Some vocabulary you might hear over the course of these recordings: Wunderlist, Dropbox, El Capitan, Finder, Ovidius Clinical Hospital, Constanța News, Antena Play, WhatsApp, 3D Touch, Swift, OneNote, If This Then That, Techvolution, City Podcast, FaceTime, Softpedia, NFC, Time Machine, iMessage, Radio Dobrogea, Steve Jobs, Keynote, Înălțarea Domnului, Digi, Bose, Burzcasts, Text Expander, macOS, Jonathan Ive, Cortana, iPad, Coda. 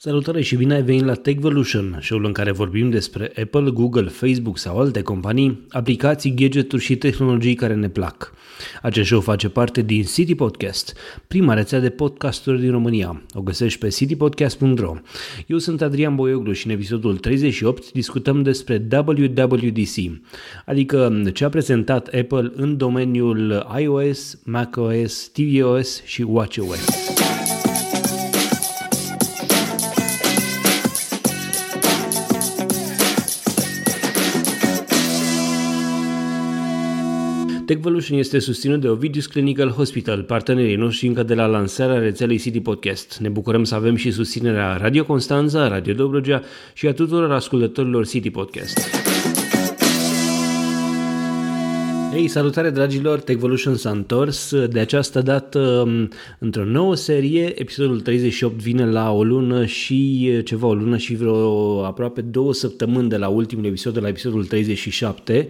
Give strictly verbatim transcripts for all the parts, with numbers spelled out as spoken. Salutare și bine ai venit la Techvolution, show-ul în care vorbim despre Apple, Google, Facebook sau alte companii, aplicații, gadgeturi și tehnologii care ne plac. Acest show face parte din City Podcast, prima rețea de podcasturi din România. O găsești pe city podcast punct r o. Eu sunt Adrian Boioglu și în episodul treizeci și opt discutăm despre W W D C, adică ce a prezentat Apple în domeniul iOS, macOS, tvOS și watchOS. Techvolution este susținut de Ovidius Clinical Hospital, partenerii noștri încă de la lansarea rețelei City Podcast. Ne bucurăm să avem și susținerea Radio Constanța, Radio Dobrogea și a tuturor ascultătorilor City Podcast. Ei, salutare dragilor, Techvolution s-a întors, de această dată într-o nouă serie, episodul treizeci și opt vine la o lună și ceva, o lună și vreo aproape două săptămâni de la ultimul episod, de la episodul treizeci și șapte.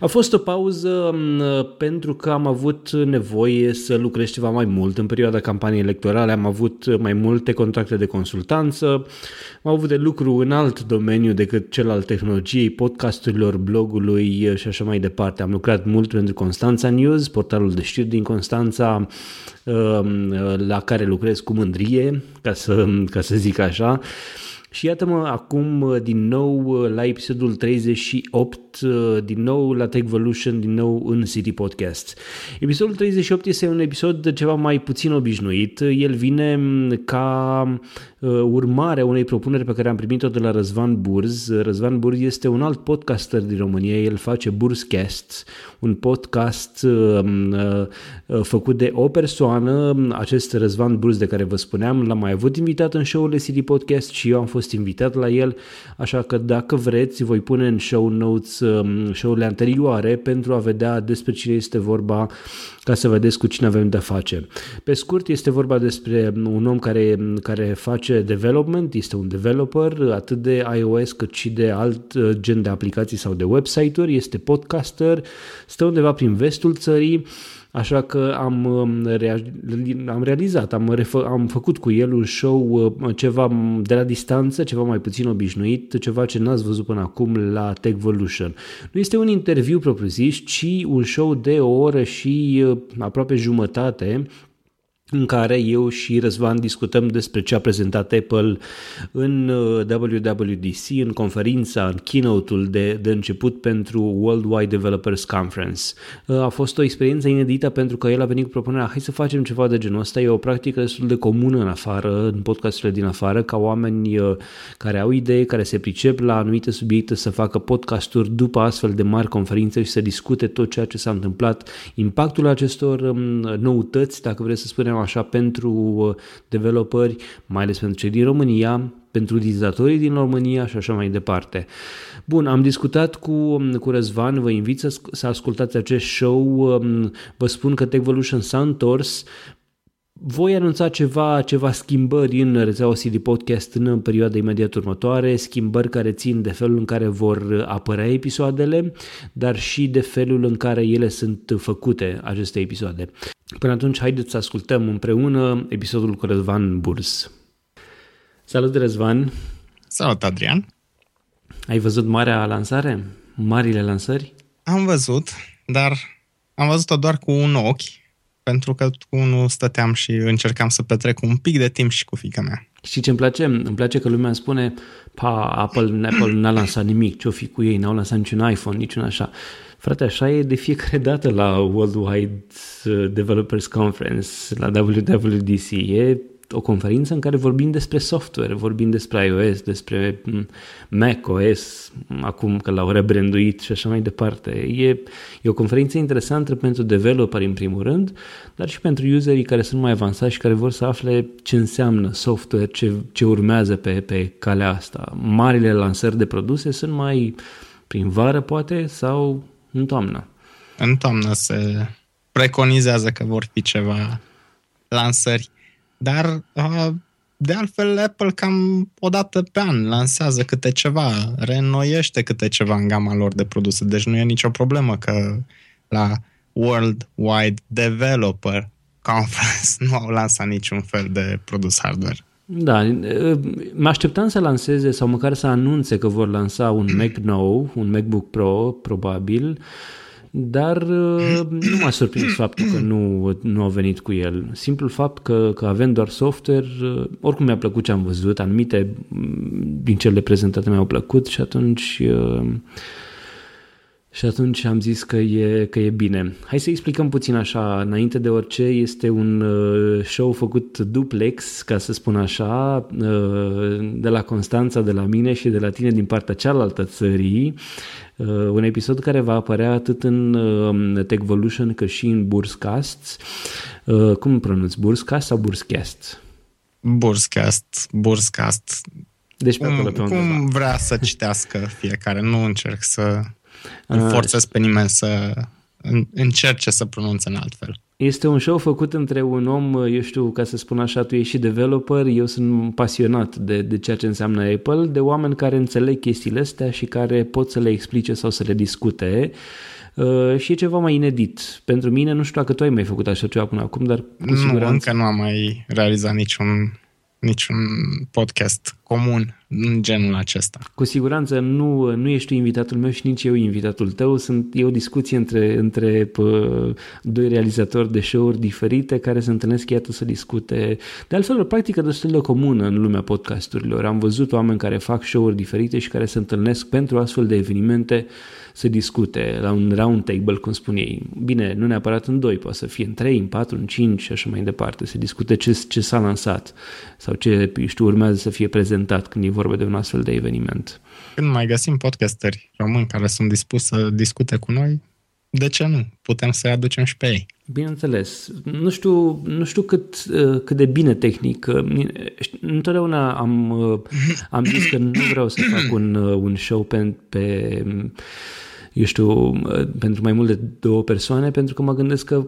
A fost o pauză pentru că am avut nevoie să lucrez ceva mai mult. În perioada campaniei electorale am avut mai multe contracte de consultanță, am avut de lucru în alt domeniu decât cel al tehnologiei, podcasturilor, blogului și așa mai departe. Am lucrat mult pentru Constanța News, portalul de știri din Constanța, la care lucrez cu mândrie, ca să, ca să zic așa. Și iată-mă acum din nou la episodul treizeci și opt, din nou la Techvolution, din nou în City Podcast. Episodul treizeci și opt este un episod ceva mai puțin obișnuit. El vine ca urmare a unei propuneri pe care am primit-o de la Răzvan Burz. Răzvan Burz este un alt podcaster din România, el face Burzcasts, un podcast făcut de o persoană, acest Răzvan Burz de care vă spuneam, l-am mai avut invitat în show-urile City Podcast și eu am fost invitat la el, așa că dacă vreți voi pune în show notes show-urile anterioare pentru a vedea despre cine este vorba, ca să vedeți cu cine avem de-a face. Pe scurt, este vorba despre un om care, care face development, este un developer atât de iOS cât și de alt gen de aplicații sau de website-uri, este podcaster, stă undeva prin vestul țării, așa că am, am realizat, am, refă, am făcut cu el un show ceva de la distanță, ceva mai puțin obișnuit, ceva ce n-ați văzut până acum la Techvolution. Nu este un interviu propriu-zis, ci un show de o oră și aproape jumătate, în care eu și Răzvan discutăm despre ce a prezentat Apple în W W D C, în conferința, în keynote-ul de, de început pentru Worldwide Developers Conference. A fost o experiență inedită pentru că el a venit cu propunerea, hai să facem ceva de genul ăsta, e o practică destul de comună în afară, în podcasturile din afară, ca oameni care au idei, care se pricep la anumite subiecte să facă podcasturi după astfel de mari conferințe și să discute tot ceea ce s-a întâmplat, impactul acestor noutăți, dacă vreți să spunem așa, pentru developeri, mai ales pentru cei din România, pentru utilizatorii din România și așa mai departe. Bun, am discutat cu, cu Răzvan, vă invit să, să ascultați acest show, vă spun că Techvolution s-a întors. Voi anunța ceva, ceva schimbări în rețeaua City Podcast în perioada imediat următoare, schimbări care țin de felul în care vor apărea episoadele, dar și de felul în care ele sunt făcute, aceste episoade. Până atunci, haideți să ascultăm împreună episodul cu Răzvan Burz. Salut, Răzvan! Salut, Adrian! Ai văzut marea lansare? Marile lansări? Am văzut, dar am văzut-o doar cu un ochi, pentru că cu unul stăteam și încercam să petrec un pic de timp și cu fiica mea. Și ce îmi place? Îmi place că lumea spune, pa, Apple, Apple n-a lansat nimic, ce-o fi cu ei, n-au lansat niciun iPhone, niciun așa. Frate, așa e de fiecare dată la Worldwide Developers Conference, la W W D C. E o conferință în care vorbim despre software, vorbim despre iOS, despre macOS, acum că l-au rebranduit și așa mai departe. E, e o conferință interesantă pentru developeri în primul rând, dar și pentru userii care sunt mai avansați și care vor să afle ce înseamnă software, ce, ce urmează pe, pe calea asta. Marile lansări de produse sunt mai prin vară poate sau în toamnă. În toamnă se preconizează că vor fi ceva lansări. Dar, de altfel, Apple cam o dată pe an lansează câte ceva, reînnoiește câte ceva în gama lor de produse. Deci nu e nicio problemă că la Worldwide Developer Conference nu au lansat niciun fel de produs hardware. Da, mă așteptam să lanseze sau măcar să anunțe că vor lansa un Mac nou, un MacBook Pro, probabil, dar nu m-a surprins faptul că nu, nu au venit cu el. Simplul fapt că, că avem doar software, oricum mi-a plăcut ce am văzut, anumite din cele prezentate mi-au plăcut și atunci... Și atunci am zis că e, că e bine. Hai să explicăm puțin așa, înainte de orice, este un show făcut duplex, ca să spun așa, de la Constanța, de la mine și de la tine din partea cealaltă țării. Un episod care va apărea atât în Techvolution cât și în Burzcasts. Cum pronunți? Burzcast sau Burzcast? Burzcast, Burzcast. Deci pe acolo, pe undeva. Cum vrea să citească fiecare, nu încerc să... Nu forțez pe nimeni să încerce să pronunțe în altfel. Este un show făcut între un om, eu știu, ca să spun așa, tu ești și developer, eu sunt pasionat de, de ceea ce înseamnă Apple, de oameni care înțeleg chestiile astea și care pot să le explice sau să le discute. Uh, și e ceva mai inedit. Pentru mine, nu știu dacă tu ai mai făcut așa ceva până acum, dar cu nu, siguranță... încă nu am mai realizat niciun... niciun podcast comun în genul acesta. Cu siguranță nu, nu ești tu invitatul meu și nici eu invitatul tău. Sunt, e o discuție între, între pă, doi realizatori de show-uri diferite care se întâlnesc, iată, să discute. De altfel, o practică destul de comună în lumea podcasturilor. Am văzut oameni care fac show-uri diferite și care se întâlnesc pentru astfel de evenimente să discute la un round table, cum spun ei. Bine, nu neapărat în doi, poate să fie în trei, în patru, în cinci și așa mai departe. Se discute ce, ce s-a lansat sau ce, știu, urmează să fie prezentat când e vorba de un astfel de eveniment. Când mai găsim podcasteri români care sunt dispuși să discute cu noi, de ce nu? Putem să-i aducem și pe ei. Bineînțeles. Nu știu, nu știu cât, cât de bine tehnic. Întotdeauna am, am zis că nu vreau să fac un, un show pe... pe eu știu, pentru mai mult de două persoane, pentru că mă gândesc că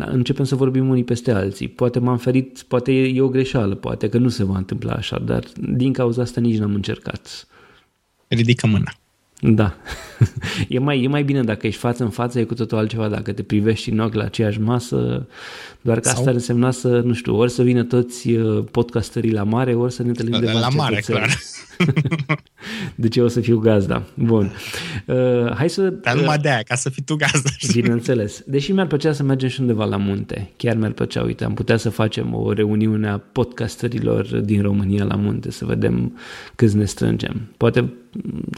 începem să vorbim unii peste alții. Poate m-am ferit, poate e o greșeală, poate că nu se va întâmpla așa, dar din cauza asta nici n-am încercat. Ridică mâna. Da. E mai, e mai bine dacă ești față în față, e cu totul altceva dacă te privești în ochi la aceeași masă, doar că Sau... asta ar însemna să, nu știu, ori să vină toți podcastării la mare, ori să ne întâlnim de la mare, clar. Deci eu o să fiu gazda. Bun. Uh, hai să... Dar numai de aia, ca să fii tu gazda. Bineînțeles. Deși mi-ar plăcea să mergem și undeva la munte. Chiar mi-ar plăcea, uite, am putea să facem o reuniune a podcasterilor din România la munte, să vedem câți ne strângem. Poate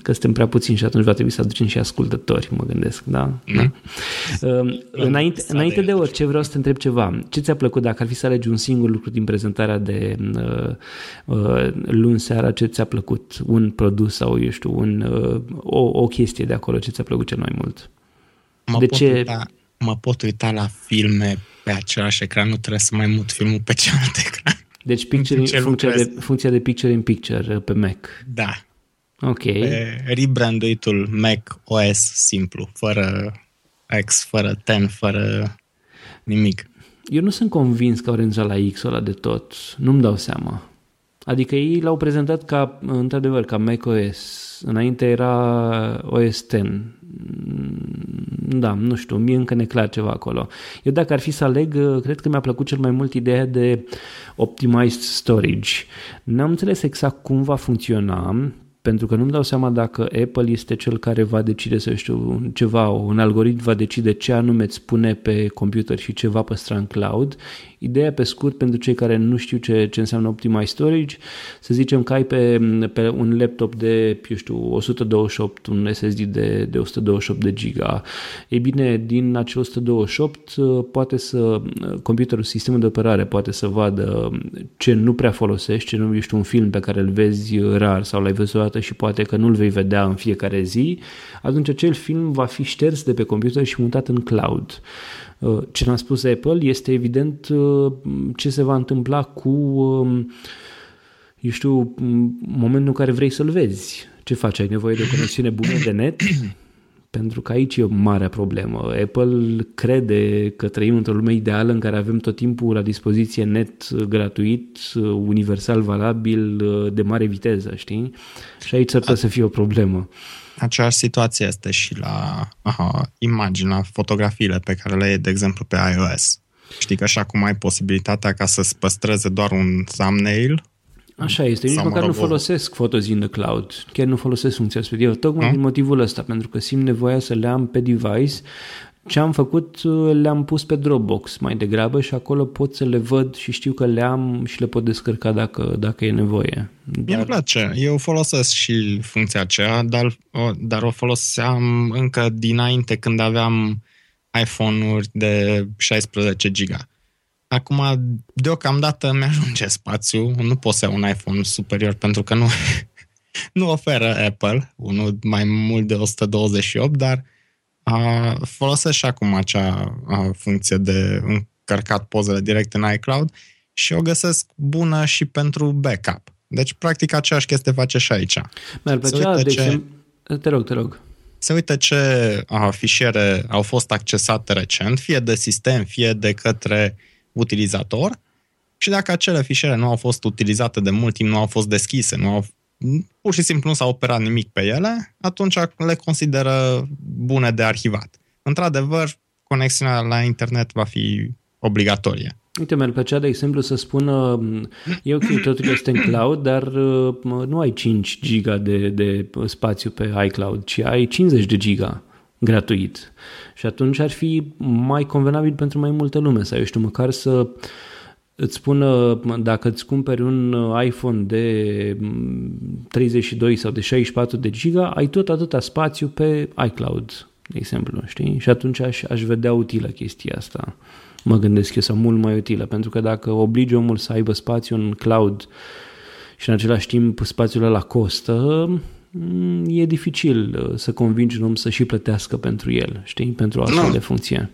că suntem prea puțini și atunci va trebui să aducem și ascultători, mă gândesc, da? Mm. da. Uh, înainte înainte de orice vreau să te întreb ceva. Ce ți-a plăcut, dacă ar fi să alegi un singur lucru din prezentarea de uh, uh, luni seara, ce ți-a plăcut? Un produs sau, eu știu, un, uh, o, o chestie de acolo, ce ți-a plăcut cel mai mult? Mă, de pot, ce... uita, mă pot uita la filme pe același ecran, nu trebuie să mai mut filmul pe cealaltă ecran. Deci picture, funcția, de, funcția de picture in picture pe Mac. Da. Okay. Rebranduitul macOS simplu, fără X, fără ten, fără nimic. Eu nu sunt convins că au renunțat la X-ul ăla de tot, nu-mi dau seama. Adică ei l-au prezentat ca, într-adevăr, ca macOS. Înainte era O S X. Da, nu știu, mie încă neclar ceva acolo. Eu dacă ar fi să aleg, cred că mi-a plăcut cel mai mult ideea de optimized storage. N-am înțeles exact cum va funcționa, pentru că nu-mi dau seama dacă Apple este cel care va decide, să știu, ceva, un algoritm va decide ce anume îți pune pe computer și ce va păstra în cloud. Ideea, pe scurt, pentru cei care nu știu ce, ce înseamnă Optimized Storage, să zicem că ai pe, pe un laptop de, eu știu, o sută douăzeci și opt, un S S D de, de o sută douăzeci și opt de giga. Ei bine, din acel o sută douăzeci și opt poate să, computerul, sistemul de operare poate să vadă ce nu prea folosești, ce nu, eu știu, un film pe care îl vezi rar sau l-ai văzut o dată și poate că nu-l vei vedea în fiecare zi, atunci acel film va fi șters de pe computer și mutat în cloud. Ce ne-a spus Apple este evident ce se va întâmpla cu, eu știu, momentul în care vrei să-l vezi. Ce faci? Ai nevoie de o conexiune bună de net? Pentru că aici e o mare problemă. Apple crede că trăim într-o lume ideală în care avem tot timpul la dispoziție net gratuit, universal valabil, de mare viteză, știi? Și aici ar putea să fie o problemă. Aceeași situație este și la aha, imagine, la fotografiile pe care le iei, de exemplu, pe iOS. Știi că și acum ai posibilitatea ca să-ți păstreze doar un thumbnail Așa este, nici măcar mă rog, nu folosesc Photos in the Cloud, chiar nu folosesc funcția respectivă, tocmai mm? din motivul ăsta, pentru că simt nevoia să le am pe device. Ce am făcut, le-am pus pe Dropbox mai degrabă și acolo pot să le văd și știu că le am și le pot descărca dacă, dacă e nevoie. Dar... Mie îmi place, eu folosesc și funcția aceea, dar, dar o foloseam încă dinainte când aveam iPhone-uri de șaisprezece giga. Acum, deocamdată mi-ajunge spațiu, nu pot să iau un iPhone superior pentru că nu, nu oferă Apple, unul mai mult de o sută douăzeci și opt, dar Uh, folosesc și acum acea uh, funcție de încărcat pozele direct în iCloud și o găsesc bună și pentru backup. Deci, practic, aceeași chestie face și aici. Mi-ar plăcea, de exemplu... Te rog, te rog. Se uită ce uh, fișiere au fost accesate recent, fie de sistem, fie de către utilizator, și dacă acele fișiere nu au fost utilizate de mult timp, nu au fost deschise, nu au pur și simplu nu s-a operat nimic pe ele, atunci le consideră bune de arhivat. Într-adevăr, conexiunea la internet va fi obligatorie. Uite, mi-ar plăcea, de exemplu, să spună e ok, totul este în cloud, dar nu ai cinci giga de, de spațiu pe iCloud, ci ai cincizeci de giga gratuit. Și atunci ar fi mai convenabil pentru mai multă lume, sau eu știu, măcar să îți spună, dacă îți cumperi un iPhone de treizeci și doi sau de șaizeci și patru de giga, ai tot atâta spațiu pe iCloud, de exemplu, știi? Și atunci aș, aș vedea utilă chestia asta. Mă gândesc eu, sau mult mai utilă, pentru că dacă obligi omul să aibă spațiu în cloud și în același timp spațiul ăla costă, e dificil să convingi un om să și plătească pentru el, știi? Pentru o astfel de funcție.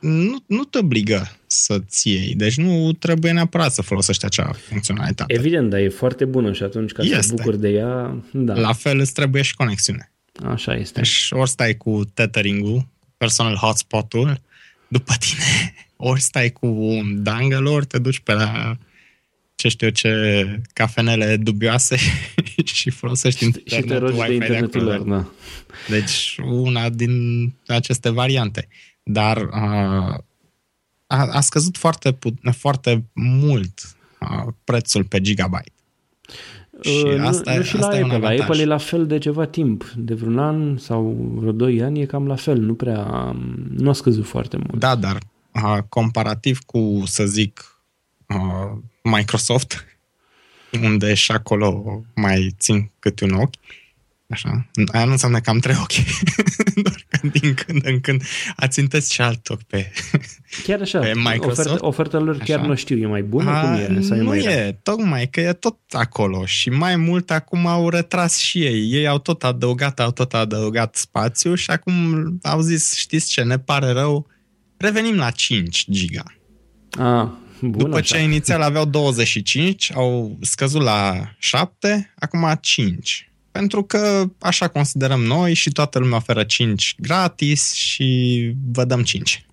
Nu, nu te obligă să-ți iei, deci nu trebuie neapărat să folosești acea funcționalitate. Evident, dar e foarte bună și atunci ca este. Să te bucuri de ea... Da. La fel îți trebuie și conexiune. Așa este. Deci ori stai cu tethering-ul, personal hotspot-ul, după tine, ori stai cu un dangle, ori te duci pe la ce știu ce cafenele dubioase și folosești internet, și te rogi de internetul lor, da. Deci una din aceste variante. Dar a, a scăzut foarte, put- foarte mult a, prețul pe gigabyte. Și uh, asta, nu, nu și asta la Apple. La Apple e la fel de ceva timp. De vreun an sau vreo doi ani e cam la fel. Nu prea... Nu a scăzut foarte mult. Da, dar a, comparativ cu, să zic, a, Microsoft, unde și acolo mai țin câte un ochi, așa. Aia nu înseamnă că am trei ochi. Doar că din când în când ațintesc și alt ochi pe, chiar așa, pe Microsoft. Oferta, oferta lor chiar așa. Nu știu, e mai bună A, cum e? Sau nu e, mai e tocmai că e tot acolo și mai mult acum au retras și ei. Ei au tot adăugat, au tot adăugat spațiu și acum au zis, știți ce, ne pare rău, revenim la cinci giga. A, bun, după așa. Ce inițial aveau douăzeci și cinci, au scăzut la șapte, acum cinci. Pentru că așa considerăm noi și toată lumea oferă cinci gratis și vă dăm cinci.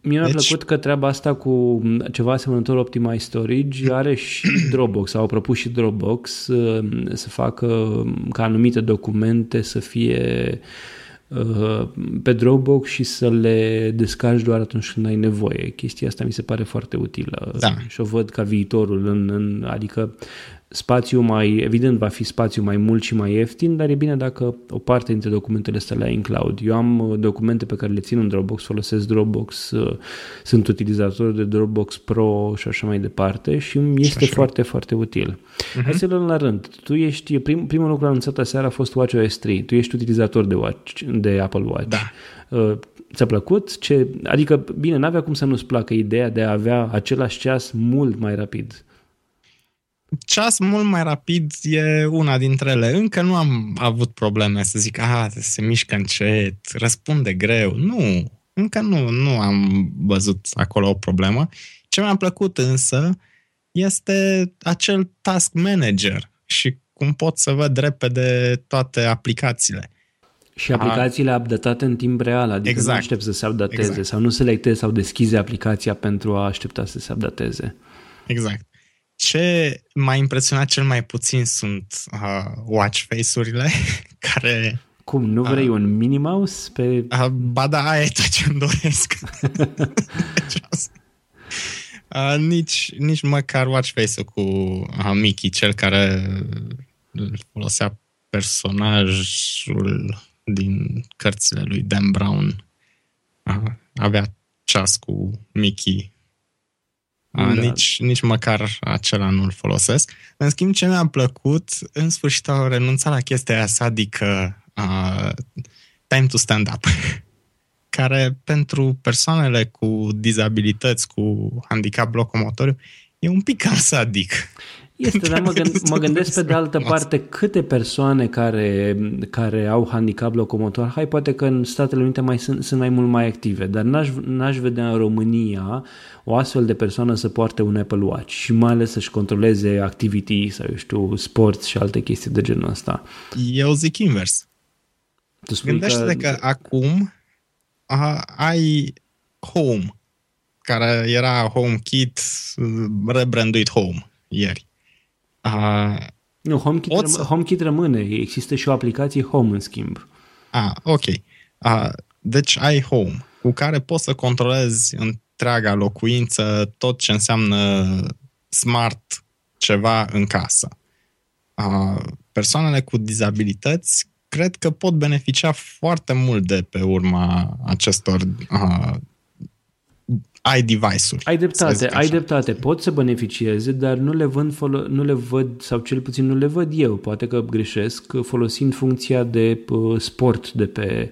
Mi-a deci... plăcut că treaba asta cu ceva asemănător Optimize Storage are și Dropbox. Au propus și Dropbox să facă ca anumite documente să fie pe Dropbox și să le descarci doar atunci când ai nevoie. Chestia asta mi se pare foarte utilă. Da. Și o văd ca viitorul, în, în, adică spațiu mai, evident va fi spațiu mai mult și mai ieftin, dar e bine dacă o parte dintre documentele astea le ai în cloud. Eu am documente pe care le țin în Dropbox, folosesc Dropbox, sunt utilizator de Dropbox Pro și așa mai departe și este așa. foarte, foarte util. Uh-huh. Hai să luăm la rând. Tu ești, prim, primul lucru anunțat aseară a fost watch O S trei. Tu ești utilizator de, watch, de Apple Watch. Da. Uh, Ți-a plăcut? Ce, adică, bine, n-avea cum să nu-ți placă ideea de a avea același ceas mult mai rapid. Ceas mult mai rapid e una dintre ele. Încă nu am avut probleme să zic, a, se mișcă încet, răspunde greu. Nu, încă nu, nu am văzut acolo o problemă. Ce mi-a plăcut însă este acel task manager și cum pot să văd repede toate aplicațiile. Și aplicațiile a... updatate în timp real, adică exact. Nu aștept să se updateze exact. Sau nu selectezi sau deschizi aplicația pentru a aștepta să se updateze. Exact. Ce m-a impresionat cel mai puțin sunt uh, watch face-urile care... Cum, nu vrei uh, un Minnie Mouse? Pe... Uh, ba da, aia e tot ce-mi doresc. Uh, nici, nici măcar watch face-ul cu uh, Mickey, cel care folosea personajul din cărțile lui Dan Brown. Uh, avea ceas cu Mickey. Uh, da. nici, nici măcar acela nu-l folosesc. În schimb, ce mi-a plăcut, în sfârșit au renunțat la chestia asta, adică uh, time to stand up. Care pentru persoanele cu dizabilități, cu handicap locomotoriu, e un pic asadic. Este, dar mă, gând- mă gândesc pe de altă parte câte persoane care, care au handicap locomotor, hai, poate că în Statele Unite mai sunt, sunt mai mult mai active, dar n-aș, n-aș vedea în România o astfel de persoană să poarte un Apple Watch și mai ales să-și controleze activity sau, eu știu, sports și alte chestii de genul ăsta. Eu zic invers. Gândește-te că, că acum... Aha, ai Home, care era HomeKit, rebranduit Home ieri. Uh, nu, HomeKit, răm- să... HomeKit rămâne, există și o aplicație Home în schimb. Ah, ok. Uh, deci ai Home, cu care poți să controlezi întreaga locuință, tot ce înseamnă smart ceva în casă. Uh, persoanele cu dizabilități cred că pot beneficia foarte mult de pe urma acestor uh, i-device-uri. Ai dreptate, ai dreptate. Pot să beneficieze, dar nu le, vând folo- nu le văd, sau cel puțin nu le văd eu, poate că greșesc, folosind funcția de uh, sport de pe,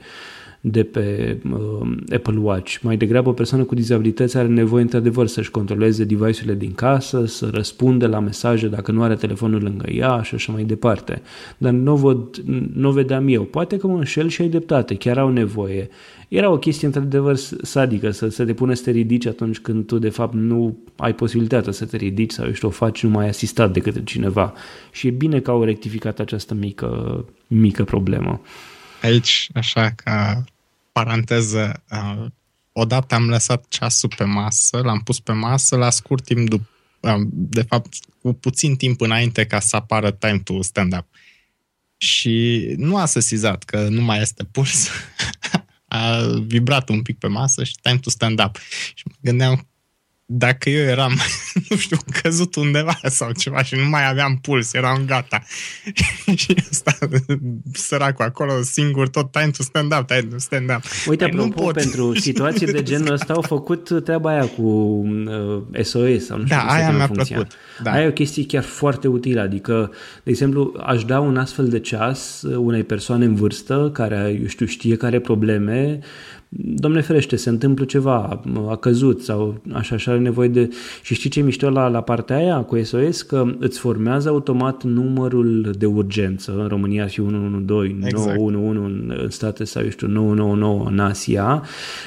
de pe uh, Apple Watch. Mai degrabă o persoană cu dizabilități are nevoie într-adevăr să-și controleze device-urile din casă, să răspundă la mesaje dacă nu are telefonul lângă ea și așa mai departe. Dar nu văd, nu vedeam eu. Poate că mă înșel și ai dreptate, chiar au nevoie. Era o chestie într-adevăr sadică, să, să te pună să te ridici atunci când tu de fapt nu ai posibilitatea să te ridici sau ești o faci numai asistat de către cineva. Și e bine că au rectificat această mică, mică problemă. Aici, așa ca paranteză, uh, odată am lăsat ceasul pe masă, l-am pus pe masă la scurt timp, după, uh, de fapt cu puțin timp înainte ca să apară time to stand up. Și nu a sesizat că nu mai este puls, a vibrat un pic pe masă și time to stand up. Și mă gândeam, dacă eu eram, nu știu, căzut undeva sau ceva și nu mai aveam puls, eram gata. Și ăsta, săracul acolo, singur, tot time to stand up, time to stand up. Uite, apropo, nu pot. Pentru situații de genul ăsta au făcut treaba aia cu uh, S O S. Sau nu știu, da, aia mi-a funcția. Plăcut. Da. Aia e o chestie chiar foarte utilă, adică, de exemplu, aș da un astfel de ceas unei persoane în vârstă care, eu știu, știe care probleme. Doamne ferește, se întâmplă ceva, a căzut sau așa și are nevoie de... Și știi ce mișto la, la partea aia cu S O S? Că îți formează automat numărul de urgență. În România ar fi unu unu doi, exact. nouă unu unu în state sau, eu știu, nouă nouă nouă în Asia,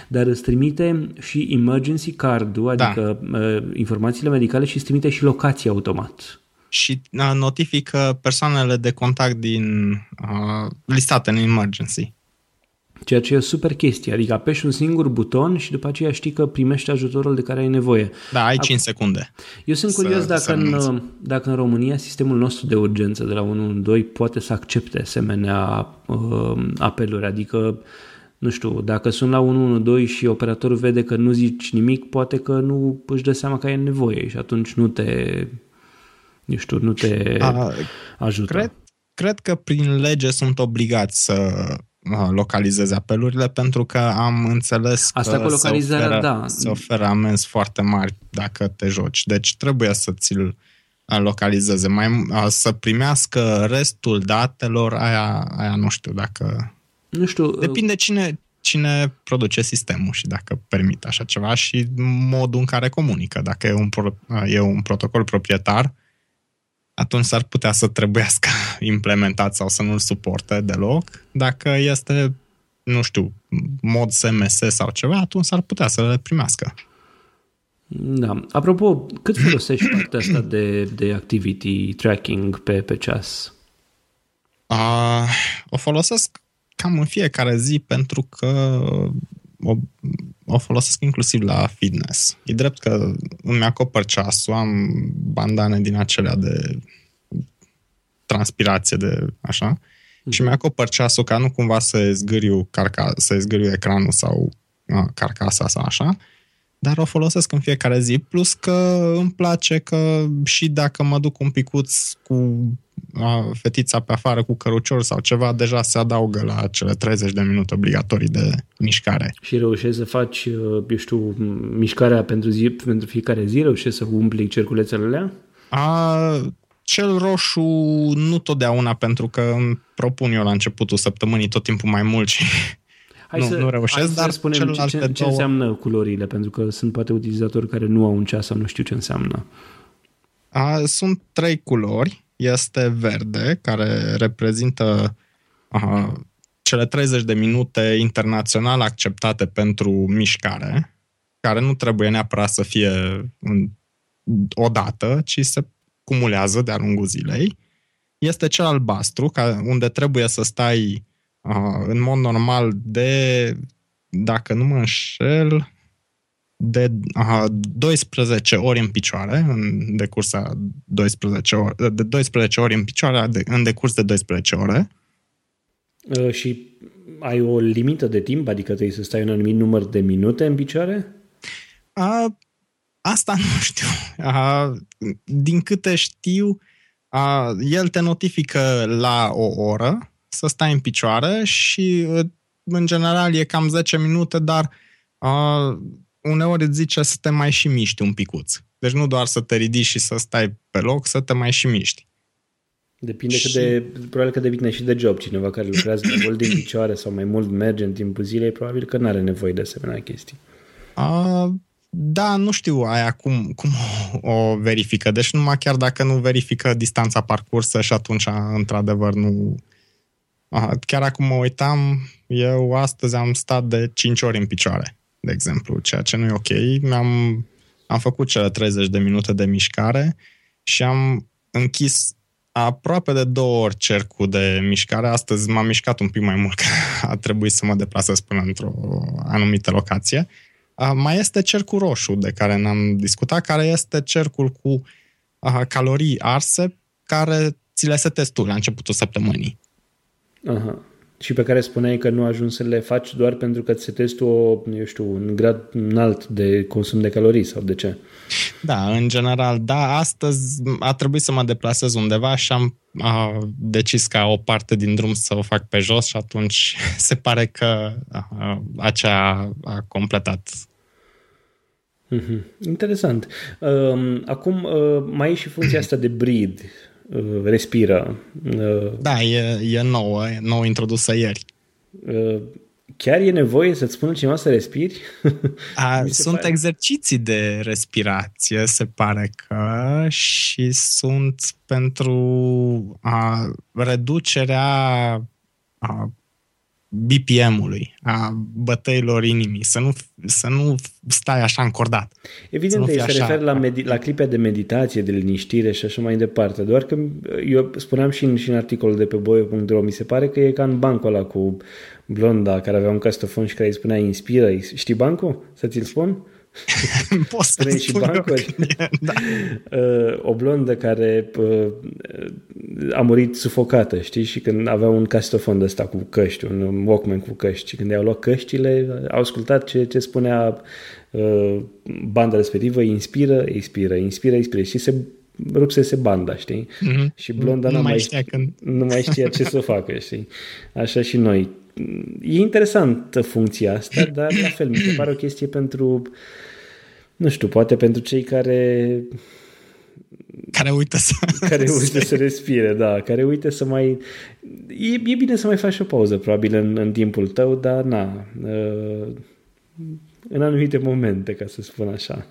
dar îți trimite și emergency card-ul, adică da. Informațiile medicale și îți trimite și locația automat. Și notifică persoanele de contact din uh, listate în emergency. Ceea ce e o super chestie, adică apeși un singur buton și după aceea știi că primești ajutorul de care ai nevoie. Da, ai cinci secunde. Eu sunt să, curios dacă în, dacă în România sistemul nostru de urgență de la unu unu doi poate să accepte asemenea uh, apeluri, adică nu știu, dacă sun la unu unu doi și operatorul vede că nu zici nimic, poate că nu își dă seama că ai nevoie și atunci nu te, nu știu, nu te A, ajută. Cred, cred că prin lege sunt obligați să localizeze apelurile, pentru că am înțeles asta că se oferă, da. se oferă amenzi foarte mari dacă te joci. Deci trebuie să ți-l localizeze. Mai, să primească restul datelor, aia, aia nu știu dacă... Nu știu. Depinde cine, cine produce sistemul și dacă permite așa ceva și modul în care comunică. Dacă e un, pro, e un protocol proprietar, atunci s-ar putea să trebuiască implementat sau să nu-l suporte deloc. Dacă este, nu știu, mod S M S sau ceva, atunci s-ar putea să le primească. Da. Apropo, cât folosești partea asta de, de activity tracking pe, pe ceas? A, o folosesc cam în fiecare zi pentru că o, o folosesc inclusiv la fitness. E drept că îmi acopăr ceasul, am bandane din acelea de transpirație, de așa, mm. și mi-acopăr ceasul ca nu cumva să-i zgâriu, carca- să-i zgâriu ecranul sau a, carcasa sau așa, dar o folosesc în fiecare zi, plus că îmi place că și dacă mă duc un picuț cu fetița pe afară cu cărucior sau ceva, deja se adaugă la cele treizeci de minute obligatorii de mișcare. Și reușești să faci, eu știu, mișcarea pentru zi, pentru fiecare zi, reușești să umpli cerculețele alea? A, cel roșu nu totdeauna, pentru că îmi propun eu la începutul săptămânii tot timpul mai mult și hai nu, să, nu reușesc, dar spunem ce, ce, ce înseamnă culorile, pentru că sunt poate utilizatori care nu au un ceas sau nu știu ce înseamnă. A, sunt trei culori. Este verde, care reprezintă uh, cele treizeci de minute internațional acceptate pentru mișcare, care nu trebuie neapărat să fie în, odată, ci se cumulează de-a lungul zilei. Este cel albastru, ca, unde trebuie să stai uh, în mod normal de, dacă nu mă înșel, de aha, doisprezece ori în picioare, în decursa doisprezece ore, de doisprezece ori în picioare, de, în decurs de doisprezece ore. Uh, și ai o limită de timp? Adică trebuie să stai un anumit număr de minute în picioare? Uh, asta nu știu. Uh, din câte știu, uh, el te notifică la o oră să stai în picioare și uh, în general e cam zece minute, dar uh, uneori îți zice să te mai și miști un picuț. Deci nu doar să te ridici și să stai pe loc, să te mai și miști. Depinde și... că de, probabil că depinde și de job. Cineva care lucrează mai mult din picioare sau mai mult merge în timpul zilei, probabil că n-are nevoie de asemenea chestii. A, da, nu știu aia cum, cum o verifică. Deci numai chiar dacă nu verifică distanța parcursă și atunci, într-adevăr, nu... A, chiar acum mă uitam, eu astăzi am stat de cinci ori în picioare, de exemplu, ceea ce nu e ok. Mi-am, am făcut cele treizeci de minute de mișcare și am închis aproape de două ori cercul de mișcare. Astăzi m-am mișcat un pic mai mult, că a trebuit să mă deplasez până într-o anumită locație. Mai este cercul roșu, de care n-am discutat, care este cercul cu calorii arse, care ți le setezi tu la începutul săptămânii. Aha. Și pe care spuneai că nu ajungi să le faci doar pentru că îți setezi tu, eu știu, un grad înalt de consum de calorii sau de ce? Da, în general, da. Astăzi a trebuit să mă deplasez undeva și am a, decis ca o parte din drum să o fac pe jos și atunci se pare că a, aceea a completat. Mm-hmm. Interesant. Acum mai e și funcția asta de breathe. Respiră. Da, e, e nouă, e nouă introdusă ieri. Chiar e nevoie să-ți spună cineva să respiri? A, sunt pare. Exerciții de respirație, se pare că, și sunt pentru a, reducerea a, B P M-ului, a bătăilor inimii, să nu, să nu stai așa încordat. Evident, se referă la, medi- la clipe de meditație, de liniștire și așa mai departe, doar că eu spuneam și în, și în articolul de pe boio punct ro, mi se pare că e ca în bancul ăla cu blonda care avea un castofon și care îi spunea inspiră, știi bancul? Să ți-l spun? Poți să-ți spun bancuri. Eu, da. O blondă care a murit sufocată, știi? Și când avea un castofon de ăsta cu căști, un Walkman cu căști, și când i-au luat căștile, au ascultat ce, ce spunea banda respectivă, inspiră, expiră, inspiră, expiră, și se rupsese banda, știi? Mm-hmm. Și blonda nu, nu, mai știa când... nu mai știa ce să facă, știi? Așa și noi. E interesantă funcția asta, dar la fel mi se pare o chestie pentru, nu știu, poate pentru cei care care uită să care uită să respire, da, care uită să mai e, e bine să mai faci o pauză probabil în, în timpul tău, dar na, în anumite momente, ca să spun așa.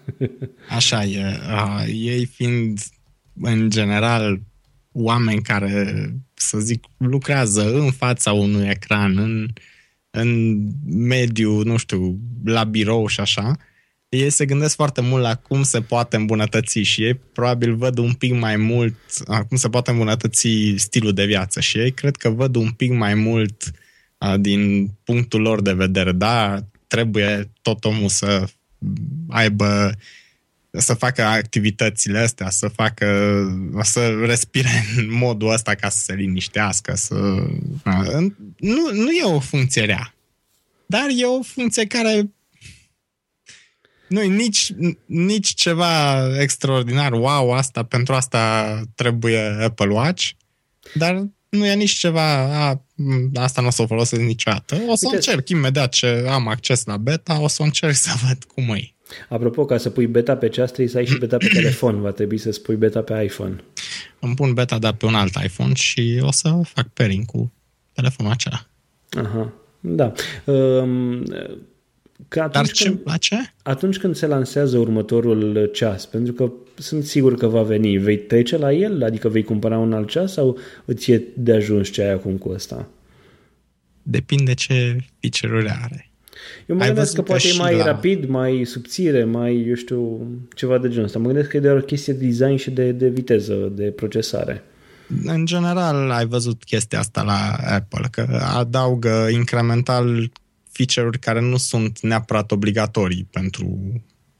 Așa e, uh, ei fiind în general oameni care, să zic, lucrează în fața unui ecran, în, în mediu, nu știu, la birou și așa, ei se gândesc foarte mult la cum se poate îmbunătăți și ei probabil văd un pic mai mult cum se poate îmbunătăți stilul de viață și ei cred că văd un pic mai mult a, din punctul lor de vedere. Da, trebuie tot omul să aibă să facă activitățile astea, să facă, să respire în modul ăsta ca să se liniștească, să... Nu, nu e o funcție rea, dar e o funcție care Nu e nici, nici ceva extraordinar, wow, asta, pentru asta trebuie Apple Watch, dar nu e nici ceva, a, asta nu o să o folosesc niciodată. O să încerc imediat ce am acces la beta, o să încerc să văd cum e. Apropo, ca să pui beta pe ceas, trebuie să ai și beta pe telefon. Va trebui să-ți pui beta pe iPhone. Îmi pun beta, dar pe un alt iPhone și o să fac pairing cu telefonul acela. Aha, da. Um, că atunci, dar ce când, place? Atunci când se lansează următorul ceas, pentru că sunt sigur că va veni, vei trece la el? Adică vei cumpăra un alt ceas sau îți e de ajuns ce ai acum cu ăsta? Depinde ce feature-uri are. Eu mă gândesc că poate e mai la... rapid, mai subțire, mai, eu știu, ceva de genul ăsta. Mă gândesc că e doar o chestie de design și de, de viteză, de procesare. În general, ai văzut chestia asta la Apple, că adaugă incremental feature-uri care nu sunt neapărat obligatorii pentru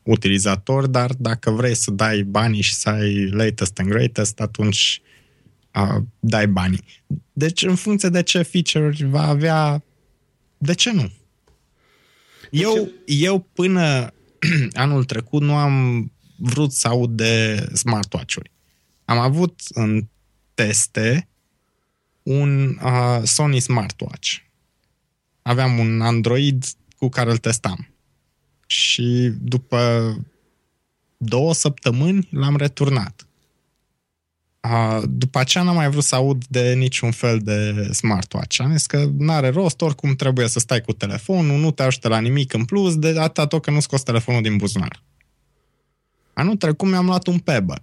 utilizator, dar dacă vrei să dai banii și să ai latest and greatest, atunci uh, dai banii. Deci, în funcție de ce feature-uri va avea, de ce nu? Eu, eu până anul trecut nu am vrut să aud de smartwatch-uri. Am avut în teste un uh, Sony smartwatch. Aveam un Android cu care îl testam. Și după două săptămâni l-am returnat. Uh, după aceea n-am mai vrut să aud de niciun fel de smartwatch. Am zis că n-are rost, oricum trebuie să stai cu telefonul, nu te ajută la nimic în plus, de atâta tot că nu scoți telefonul din buzunar. Anul trecut mi-am luat un Pebble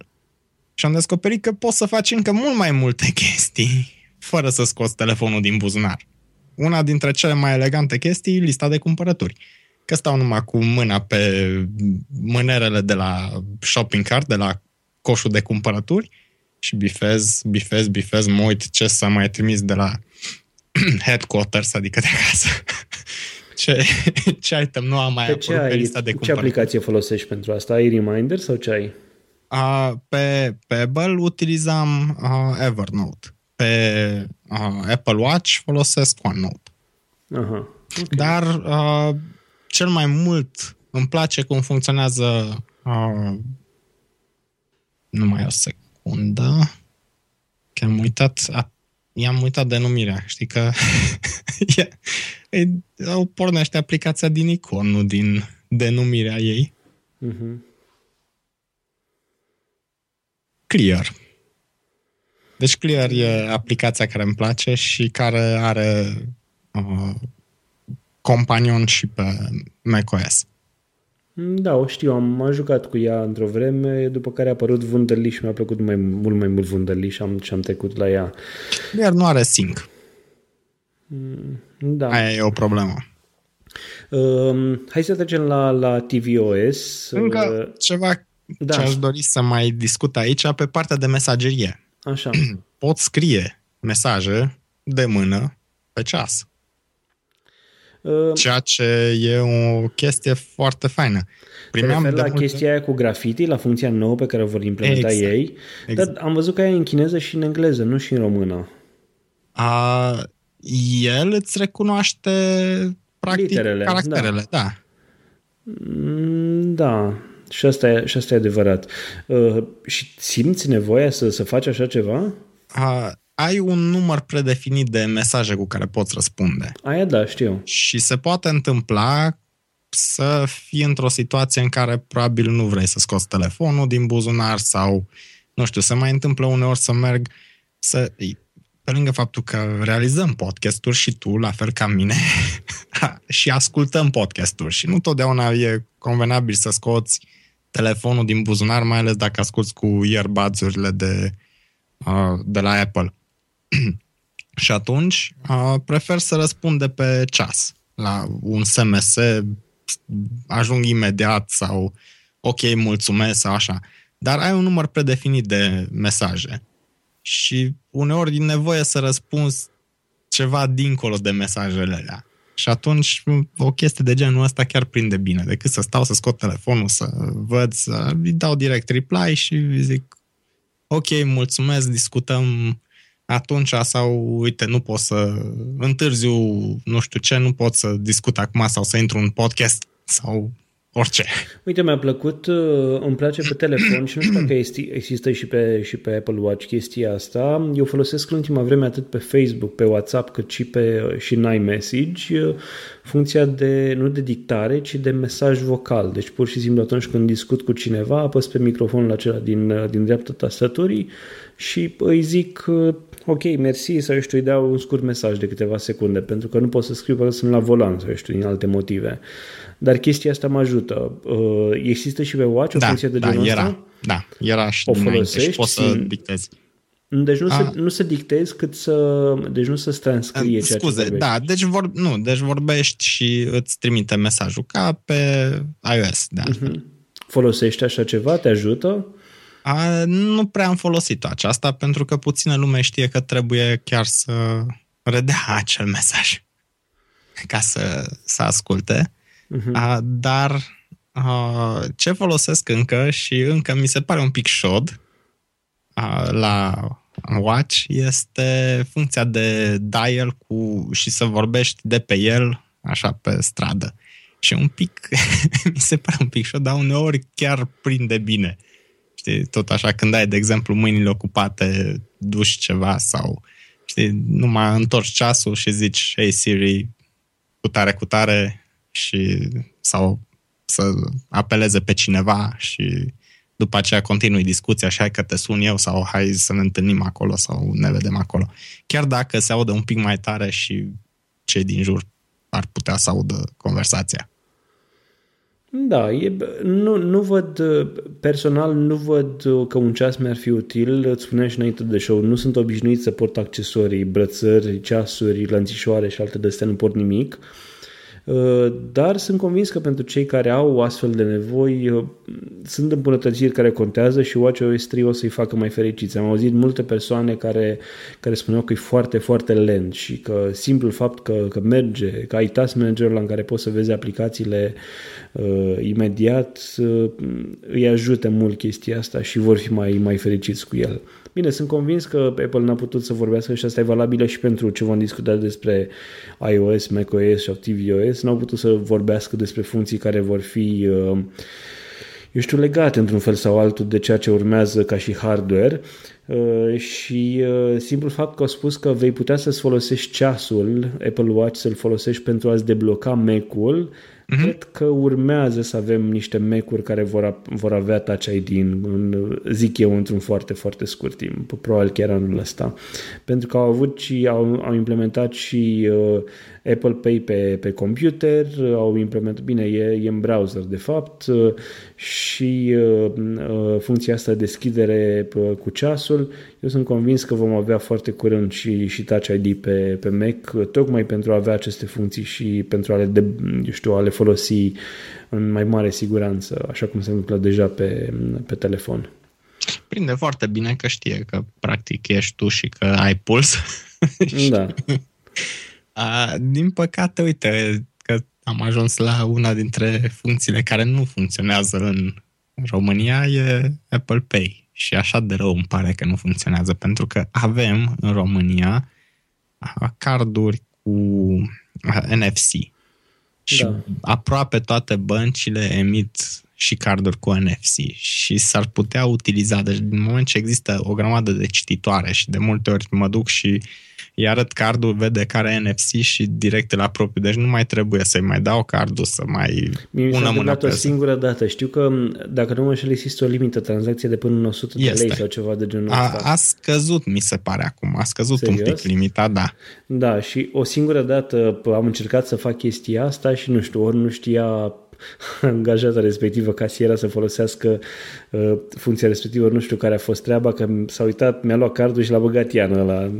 și am descoperit că poți să faci încă mult mai multe chestii fără să scoți telefonul din buzunar. Una dintre cele mai elegante chestii e lista de cumpărături. Că stau numai cu mâna pe mânerele de la shopping cart, de la coșul de cumpărături, și bifez, bifez, bifez, mă uit ce s-a mai trimis de la headquarters, adică de acasă. Ce, ce item nu am mai pe apărut ai, pe lista de cumpărături. Ce aplicație folosești pentru asta? Ai Reminder sau ce ai? Uh, pe Pebble utilizam uh, Evernote. Pe uh, Apple Watch folosesc OneNote. Aha, okay. Dar uh, cel mai mult îmi place cum funcționează uh, numai o secundă. Unda, că am uitat, a, i-am uitat denumirea, știi că e, o pornește aplicația din icon, nu din denumirea ei. Uh-huh. Clear. Deci Clear e aplicația care îmi place și care are uh, companion și pe macOS. Da, o știu, am jucat cu ea într-o vreme, după care a apărut Wunderly și mi-a plăcut mai, mult mai mult Wunderly și am, și am trecut la ea. Iar nu are sync. Da. Aia e o problemă. Uh, hai să trecem la, la tvOS. Încă uh, ceva da. Ce aș dori să mai discut aici, pe partea de mesagerie. Așa. Pot scrie mesaje de mână pe ceas. Ceea ce e o chestie foarte faină. Primeam la multe... chestia aia cu graffiti, la funcția nouă pe care o vor implementa exact, ei. Exact. Dar am văzut că e în chineză și în engleză, nu și în română. A, el îți recunoaște practic literele, caracterele. Da. Da. Da. Și asta e, și asta e adevărat. Uh, și simți nevoia să, să faci așa ceva? A... Ai un număr predefinit de mesaje cu care poți răspunde. Aia da, știu. Și se poate întâmpla să fii într-o situație în care probabil nu vrei să scoți telefonul din buzunar sau, nu știu, se mai întâmplă uneori să merg să... Pe lângă faptul că realizăm podcast-uri și tu, la fel ca mine, și ascultăm podcast-uri și nu totdeauna e convenabil să scoți telefonul din buzunar, mai ales dacă asculți cu earbuds-urile de, de la Apple. Și atunci uh, prefer să răspund de pe ceas la un S M S, ajung imediat sau ok, mulțumesc sau așa, dar ai un număr predefinit de mesaje și uneori e nevoie să răspunzi ceva dincolo de mesajele alea și atunci o chestie de genul ăsta chiar prinde bine, decât să stau să scot telefonul, să văd, să îi dau direct reply și zic ok, mulțumesc, discutăm atunci sau, uite, nu pot să întârziu, nu știu ce, nu pot să discut acum sau să intru în podcast sau orice. Uite, mi-a plăcut, îmi place pe telefon și nu știu dacă există și pe, și pe Apple Watch chestia asta. Eu folosesc în ultima vreme atât pe Facebook, pe WhatsApp, cât și, pe, și în iMessage funcția de, nu de dictare, ci de mesaj vocal. Deci pur și simplu atunci când discut cu cineva, apăs pe microfonul acela din, din dreapta tastaturii și îi zic ok, mersi, sau eu știu, îi dau un scurt mesaj de câteva secunde, pentru că nu pot să scriu, pentru că sunt la volan, sau eu știu, din alte motive. Dar chestia asta mă ajută. Există și pe Watch o da, funcție de da, genul era, ăsta? Da, era și o folosești și poți să dictezi. Deci nu, se, nu se dictezi cât să... Deci nu să-ți transcrie ceea ce vorbești. Da, deci, vor, nu, deci vorbești și îți trimite mesajul ca pe iOS. Da. Uh-huh. Folosești așa ceva? Te ajută? A, nu prea am folosit aceasta pentru că puțină lume știe că trebuie chiar să redea acel mesaj ca să, să asculte. Uh-huh. A, dar a, ce folosesc încă și încă mi se pare un pic șod a, la Watch este funcția de dial cu, și să vorbești de pe el așa pe stradă. Și un pic, mi se pare un pic șod, dar uneori chiar prinde bine. Știi, tot așa, când ai, de exemplu, mâinile ocupate, duci ceva sau, știi, numai întorci ceasul și zici, hey Siri, cu tare, cu tare, și, sau să apeleze pe cineva și după aceea continui discuția și hai că te sun eu sau hai să ne întâlnim acolo sau ne vedem acolo. Chiar dacă se audă un pic mai tare și cei din jur ar putea să audă conversația. Da, e, nu, nu văd, personal nu văd că un ceas mi-ar fi util, îți spuneam și înainte de show, nu sunt obișnuit să port accesorii, brățări, ceasuri, lănțișoare și alte de astea, nu port nimic, dar sunt convins că pentru cei care au astfel de nevoi sunt îmbunătățiri care contează și watchOS trei o să-i facă mai fericiți. Am auzit multe persoane care, care spuneau că e foarte, foarte lent și că simplul fapt că, că merge, că ai task managerul în care poți să vezi aplicațiile uh, imediat uh, îi ajută mult chestia asta și vor fi mai, mai fericiți cu el. Bine, sunt convins că Apple n-a putut să vorbească și asta e valabilă și pentru ce vom discuta despre iOS, macOS și tvOS. N-au putut să vorbească despre funcții care vor fi, eu știu, legate într-un fel sau altul de ceea ce urmează ca și hardware. Și simplul fapt că au spus că vei putea să-ți folosești ceasul, Apple Watch, să-l folosești pentru a-ți debloca Mac-ul, mm-hmm. Cred că urmează să avem niște Mac-uri care vor, vor avea Touch I D, în, zic eu, într-un foarte, foarte scurt timp, probabil chiar anul ăsta. Pentru că au avut și, au, au implementat și uh, Apple Pay pe, pe computer, au implementat, bine, e, e în browser de fapt, uh, și uh, uh, funcția asta de deschidere uh, cu ceasul. Eu sunt convins că vom avea foarte curând și, și Touch I D pe, pe Mac, tocmai pentru a avea aceste funcții și pentru a le, de, eu știu, a le folosi în mai mare siguranță, așa cum se întâmplă deja pe, pe telefon. Prinde foarte bine că știe că practic ești tu și că ai puls. Da. A, din păcate, uite, că am ajuns la una dintre funcțiile care nu funcționează în România, e Apple Pay. Și așa de rău îmi pare că nu funcționează, pentru că avem în România carduri cu N F C. Și da. Aproape toate băncile emit și carduri cu N F C și s-ar putea utiliza. Deci din moment ce există o grămadă de cititoare și de multe ori mă duc și îi arăt cardul, vede care e N F C și direct îl apropiu. Deci nu mai trebuie să-i mai dau cardul, să mai mi pună mâna pe o singură dată. Știu că dacă nu mă înșel, există o limită tranzacție de până în o sută de lei sau ceva de genul ăsta. A, a scăzut, mi se pare acum. A scăzut. Serios? Un pic limita, da. Da, și o singură dată am încercat să fac chestia asta și nu știu, ori nu știa angajata respectivă, casiera, să folosească uh, funcția respectivă, nu știu care a fost treaba, că s-a uitat, mi-a luat cardul și l-a băgat ea în ăla.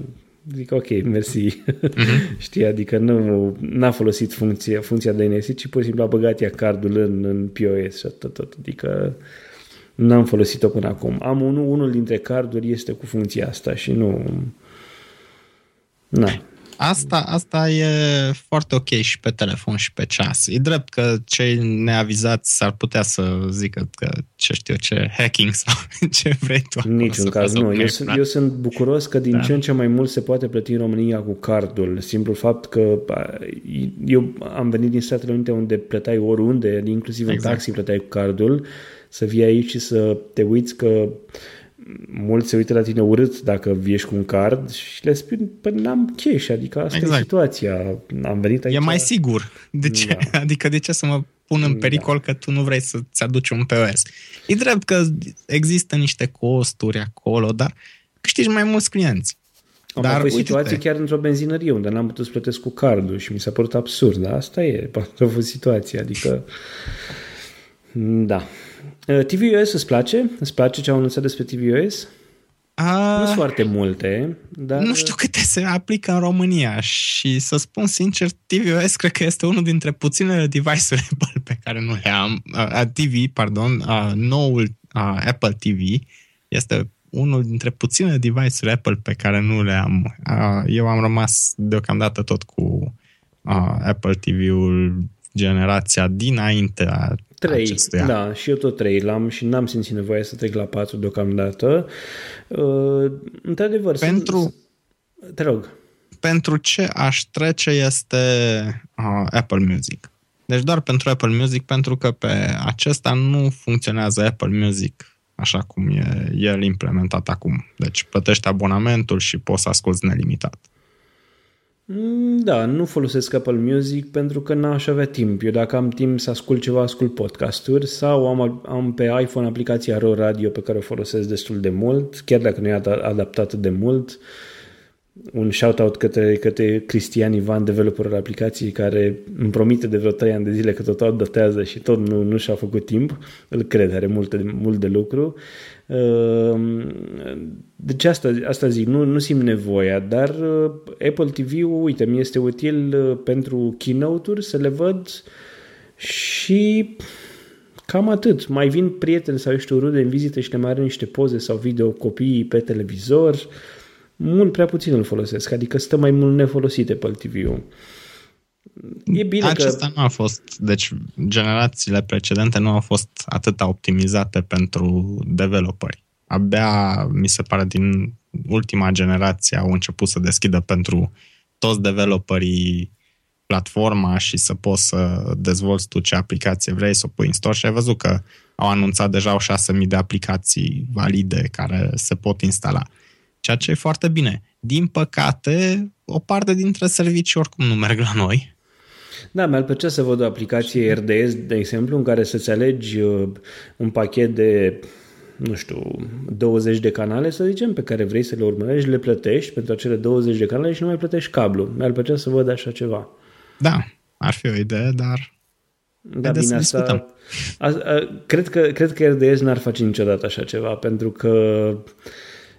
Zic, ok, mersi. Mm-hmm. Știi, adică nu, n-a folosit funcția, funcția de N F C, ci pur și simplu a băgat ea cardul în, în P O S și atât, tot. Adică n-am folosit-o până acum. Am unul, unul dintre carduri este cu funcția asta și nu... Na. Asta, asta e foarte ok și pe telefon și pe ceas. E drept că cei neavizați s-ar putea să zică că ce știu ce hacking sau ce vrei tu. În niciun caz nu. Eu sunt, eu sunt bucuros că din da. ce în ce mai mult se poate plăti în România cu cardul. Simplul fapt că eu am venit din Statele Unite unde plătai oriunde, inclusiv exact. în taxi plătai cu cardul, să vii aici și să te uiți că mulți se uită la tine urât dacă ești cu un card și le spun, păi n-am cash, adică asta exact. e situația. Am venit aici. E mai sigur. De ce? Da. Adică de ce să mă pun în pericol da. că tu nu vrei să-ți aduci un P O S? E drept că există niște costuri acolo, dar câștigi mai mulți clienți. Am dar, fost situație chiar într-o benzinărie unde n-am putut să plătesc cu cardul și mi s-a părut absurd, dar asta e, a fost situația, adică da. tvOS îți place? Îți place ce au anunțat despre tvOS? A... Nu sunt foarte multe, dar... Nu știu câte se aplică în România și să spun sincer, tvOS cred că este unul dintre puținele device-uri Apple pe care nu le am. A, T V, pardon, a, noul a, Apple T V este unul dintre puținele device-uri Apple pe care nu le am. A, eu am rămas deocamdată tot cu a, Apple T V-ul generația dinainte a trei, acestuia. Da, și eu tot trei l-am și n-am simțit nevoie să trec la patru deocamdată. Uh, într-adevăr, pentru, te rog. Pentru ce aș trece este uh, Apple Music. Deci doar pentru Apple Music, pentru că pe acesta nu funcționează Apple Music așa cum e el implementat acum. Deci plătești abonamentul și poți să asculți nelimitat. Da, nu folosesc Apple Music pentru că n-aș avea timp. Eu dacă am timp să ascult ceva, ascult podcasturi sau am, am pe iPhone aplicația Raw Radio pe care o folosesc destul de mult, chiar dacă nu e adaptată de mult. Un shout-out către, către Cristian Ivan, developerul aplicației, care îmi promite de vreo trei ani de zile că tot adaptează și tot nu, nu și-a făcut timp. Îl cred, are mult de, mult de lucru. Deci asta, asta zic, nu, nu simt nevoia, dar Apple T V-ul, uite, mi este util pentru keynote-uri să le văd și cam atât. Mai vin prieteni sau, eu știu, rude în vizită și le mai are niște poze sau video copiii pe televizor. Mult prea puțin îl folosesc, adică stă mai mult nefolosit Apple T V-ul. E bine Acesta că... nu a fost, deci generațiile precedente nu au fost atâta optimizate pentru developeri. Abia, mi se pare, din ultima generație au început să deschidă pentru toți developerii platforma și să poți să dezvolți tu ce aplicație vrei, să o pui în store și ai văzut că au anunțat deja șase mii de aplicații valide care se pot instala. Ceea ce e foarte bine. Din păcate, o parte dintre servicii oricum nu merg la noi. Da, mi-ar plăcea să văd o aplicație R D S, de exemplu, în care să-ți alegi un pachet de, nu știu, douăzeci de canale, să zicem, pe care vrei să le urmărești, le plătești pentru acele douăzeci de canale și nu mai plătești cablu. Mi-ar plăcea să văd așa ceva. Da, ar fi o idee, dar... Da, bine, asta, a, a, cred, că, cred că R D S n-ar face niciodată așa ceva, pentru că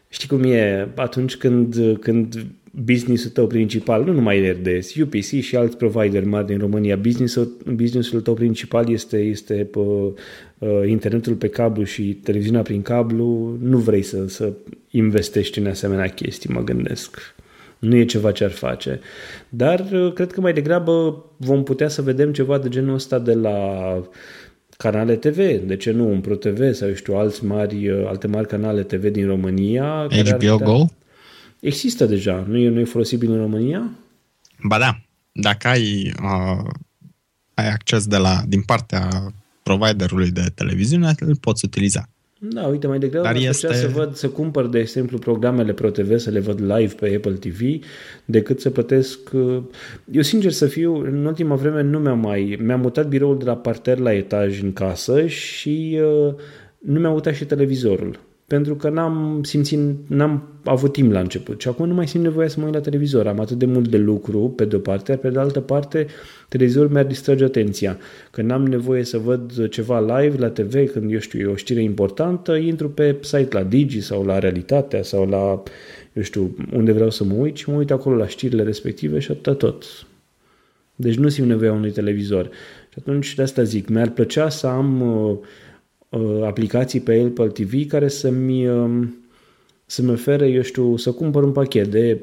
știi cum e, atunci când, când business-ul tău principal, nu numai R D S, U P C și alți provideri mari din România, business-ul, business-ul tău principal este, este pe, uh, internetul pe cablu și televiziunea prin cablu, nu vrei să, să investești în asemenea chestii, mă gândesc. Nu e ceva ce ar face. Dar uh, cred că mai degrabă vom putea să vedem ceva de genul ăsta de la canale T V, de ce nu, un ProTV sau, eu știu, alți mari, alte mari canale T V din România. H B O Go? Există deja, nu e, nu e folosibil în România? Ba da, dacă ai, uh, ai acces de la, din partea providerului de televiziune, îl poți utiliza. Da, uite, mai degrabă aș este... putea să văd, să cumpăr, de exemplu, programele ProTV, să le văd live pe Apple T V, decât să plătesc... Eu, sincer să fiu, în ultima vreme nu mi-am mai... Mi-am mutat biroul de la parter la etaj în casă și uh, nu mi-am mutat și televizorul, pentru că n-am simțit, n-am avut timp la început și acum nu mai simt nevoia să mă uit la televizor. Am atât de mult de lucru, pe de-o parte, iar pe de altă parte, televizorul mi-ar distrage atenția. Când n-am nevoie să văd ceva live la T V, când, eu știu, e o știre importantă, intru pe site la Digi sau la Realitatea sau la, eu știu, unde vreau să mă uit și mă uit acolo la știrile respective și atât tot. Deci nu simt nevoia unui televizor. Și atunci de asta zic, mi-ar plăcea să am aplicații pe Apple T V care să-mi, să-mi ofere, eu știu, să cumpăr un pachet de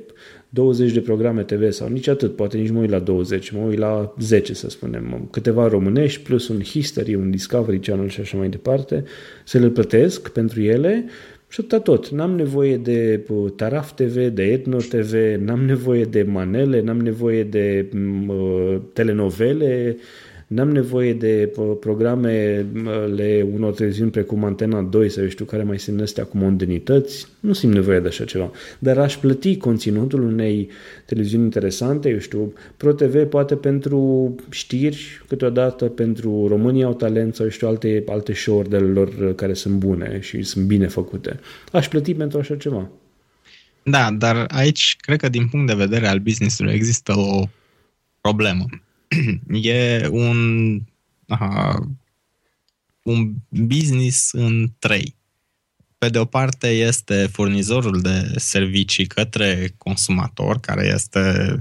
douăzeci de programe T V sau nici atât, poate nici mă uit la douăzeci, mă uit la zece, să spunem, câteva românești, plus un History, un Discovery Channel și așa mai departe, să le plătesc pentru ele și atât tot. N-am nevoie de Taraf T V, de Etno T V, n-am nevoie de manele, n-am nevoie de uh, telenovele, n-am nevoie de uh, programele unor televiziuni precum Antena doi sau eu știu care mai sunt astea cu mondenități. Nu simt nevoie de așa ceva. Dar aș plăti conținutul unei televiziuni interesante, eu știu, ProTV poate pentru știri, câteodată pentru România au talent sau eu știu alte, alte show-uri de lor care sunt bune și sunt bine făcute. Aș plăti pentru așa ceva. Da, dar aici cred că din punct de vedere al business-ului există o problemă. E un, aha, un business în trei. Pe de o parte este furnizorul de servicii către consumator, care este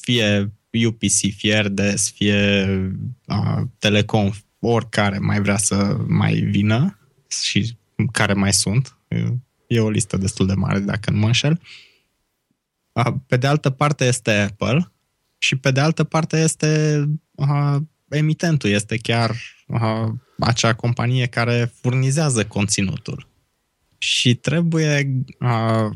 fie U P C, fie R D S, fie uh, Telecom, oricare mai vrea să mai vină și care mai sunt. E o listă destul de mare, dacă nu mă înșel. Uh, pe de altă parte este Apple, și pe de altă parte este uh, emitentul, este chiar uh, acea companie care furnizează conținutul. Și trebuie uh,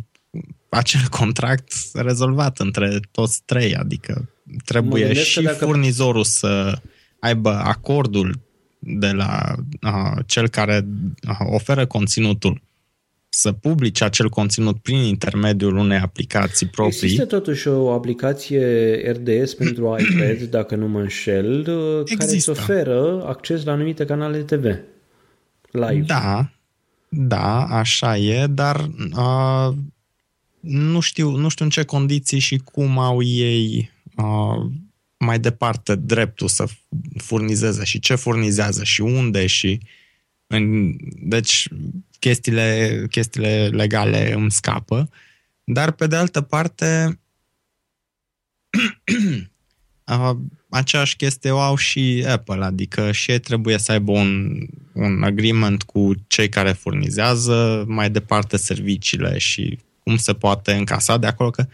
acel contract rezolvat între toți trei, adică trebuie și dacă... furnizorul să aibă acordul de la uh, cel care oferă conținutul să publice acel conținut prin intermediul unei aplicații proprii. Există totuși o aplicație R D S pentru iPad, dacă nu mă înșel, care îți oferă acces la anumite canale T V live. Da, da, așa e, dar uh, nu știu, nu știu în ce condiții și cum au ei uh, mai departe dreptul să furnizeze și ce furnizează și unde și în, deci Chestiile, chestiile legale îmi scapă, dar pe de altă parte aceeași chestie o au și Apple, adică și ei trebuie să aibă un, un agreement cu cei care furnizează mai departe serviciile și cum se poate încasa de acolo, că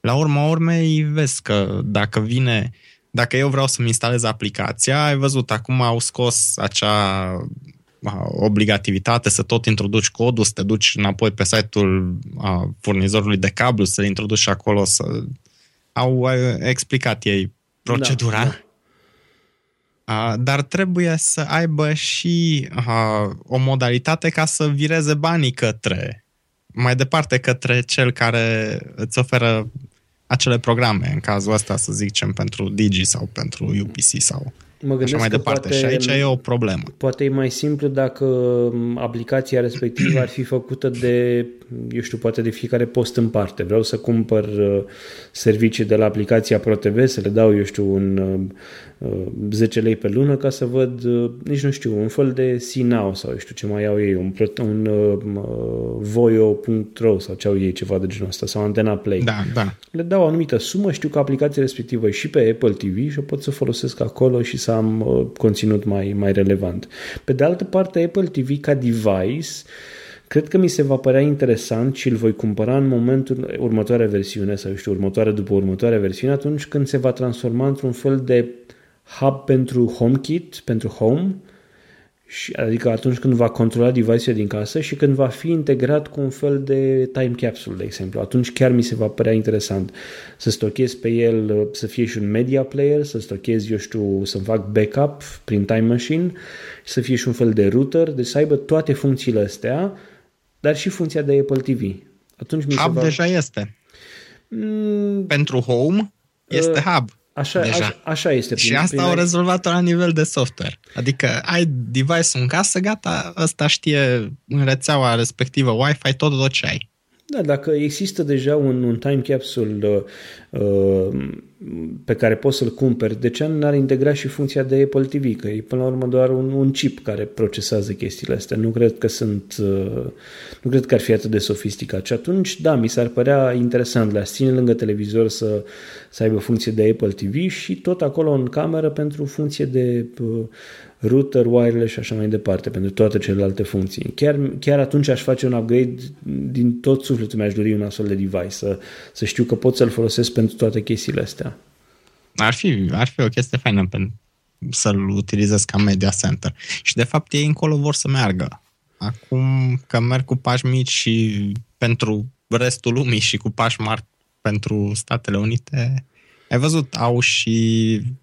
la urma urmei vezi că dacă vine, dacă eu vreau să-mi instalez aplicația, ai văzut, acum au scos acea obligativitate să tot introduci codul, să te duci înapoi pe site-ul a, furnizorului de cablu, să-l introduci și acolo, să... Au explicat ei procedura. Da, da. A, dar trebuie să aibă și a, o modalitate ca să vireze banii către, mai departe către cel care îți oferă acele programe, în cazul ăsta, să zicem, pentru Digi sau pentru U P C sau... Mă gândesc așa mai departe. Poate, și aici e o problemă. Poate e mai simplu dacă aplicația respectivă ar fi făcută de, eu știu, poate de fiecare post în parte. Vreau să cumpăr servicii de la aplicația ProTV, să le dau, eu știu, un zece lei pe lună ca să văd, nici nu știu, un fel de Sinau sau eu știu ce mai au ei, un, un uh, voio punct ro sau ce au ei, ceva de genul ăsta, sau Antena Play. Da, da. Le dau o anumită sumă, știu că aplicația respectivă e și pe Apple T V și o pot să folosesc acolo și să am uh, conținut mai, mai relevant. Pe de altă parte, Apple T V ca device, cred că mi se va părea interesant și îl voi cumpăra în momentul următoarea versiune sau eu știu, următoarea după următoarea versiune, atunci când se va transforma într-un fel de hub pentru HomeKit, pentru Home, și, adică atunci când va controla device-ul din casă și când va fi integrat cu un fel de time capsule, de exemplu. Atunci chiar mi se va părea interesant să stochez pe el, să fie și un media player, să stochez, eu știu, să fac backup prin Time Machine, să fie și un fel de router, deci să aibă toate funcțiile astea, dar și funcția de Apple T V. Atunci mi se hub va... deja este. Mm... Pentru Home este uh... hub. Așa, așa, așa este. Prin, și asta prin... au rezolvat-o la nivel de software. Adică ai device-ul în casă, gata, ăsta știe în rețeaua respectivă Wi-Fi tot, tot ce ai. Da, dacă există deja un, un time capsule uh, pe care poți să-l cumperi, de ce n-ar integra și funcția de Apple T V? Că e până la urmă doar un, un chip care procesează chestiile astea. Nu cred că sunt, nu cred că ar fi atât de sofisticat. Și atunci, da, mi s-ar părea interesant la sine lângă televizor să, să aibă funcție de Apple T V și tot acolo în cameră pentru funcție de router, wireless și așa mai departe, pentru toate celelalte funcții. Chiar, chiar atunci aș face un upgrade din tot sufletul, mi-aș dori un astfel de device, să, să știu că pot să-l folosesc pentru toate chestiile astea. Ar fi, ar fi o chestie faină pentru să-l utilizez ca media center. Și de fapt ei încolo vor să meargă. Acum că merg cu pași mici și pentru restul lumii și cu pași mari pentru Statele Unite, ai văzut, au și...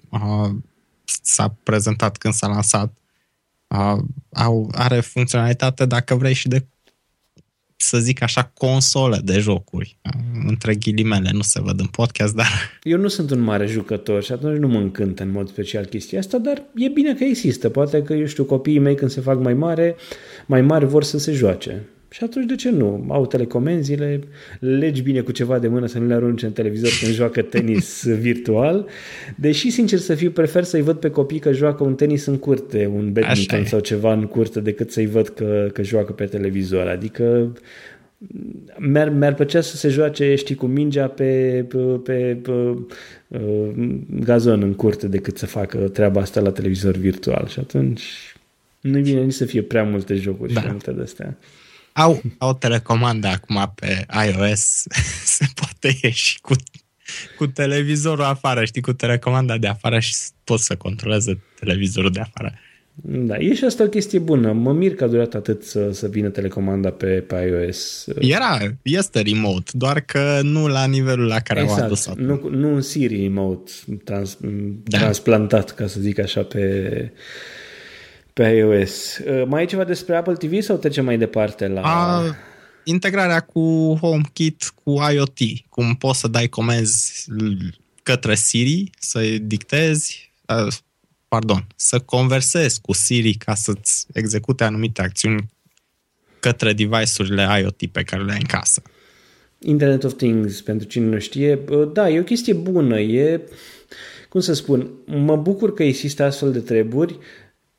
Uh, s-a prezentat când s-a lansat, uh, au, are funcționalitate, dacă vrei, și de, să zic așa, console de jocuri, uh, între ghilimele, nu se văd în podcast, dar... Eu nu sunt un mare jucător și atunci nu mă încântă în mod special chestia asta, dar e bine că există, poate că, eu știu, copiii mei când se fac mai mare, mai mari vor să se joace. Și atunci de ce nu? Au telecomenzile, legi bine cu ceva de mână să nu le arunci în televizor când joacă tenis virtual, deși, sincer să fiu, prefer să-i văd pe copii că joacă un tenis în curte, un badminton sau ceva în curte, decât să-i văd că, că joacă pe televizor. Adică mi-ar, mi-ar plăcea să se joace, știi, cu mingea pe, pe, pe, pe uh, gazon în curte, decât să facă treaba asta la televizor virtual. Și atunci nu-i bine nici să fie prea multe jocuri, da, și multe de-astea. Au, au telecomandă acum pe iOS, se poate ieși cu, cu televizorul afară, știi, cu telecomanda de afară și poți să controleze televizorul de afară. Da, e și asta o chestie bună. Mă mir că a durat atât să, să vină telecomanda pe, pe iOS. Era, este remote, doar că nu la nivelul la care exact, au adus-o. Nu, nu un Siri remote trans, da. transplantat, ca să zic așa, pe... pe iOS. Mai e ceva despre Apple T V sau trecem mai departe la... A, integrarea cu HomeKit, cu IoT, cum poți să dai comenzi către Siri, să-i dictezi, pardon, să conversezi cu Siri ca să-ți execute anumite acțiuni către device-urile IoT pe care le ai în casă. Internet of Things, pentru cine nu știe, da, e o chestie bună, e, cum să spun, mă bucur că există astfel de treburi.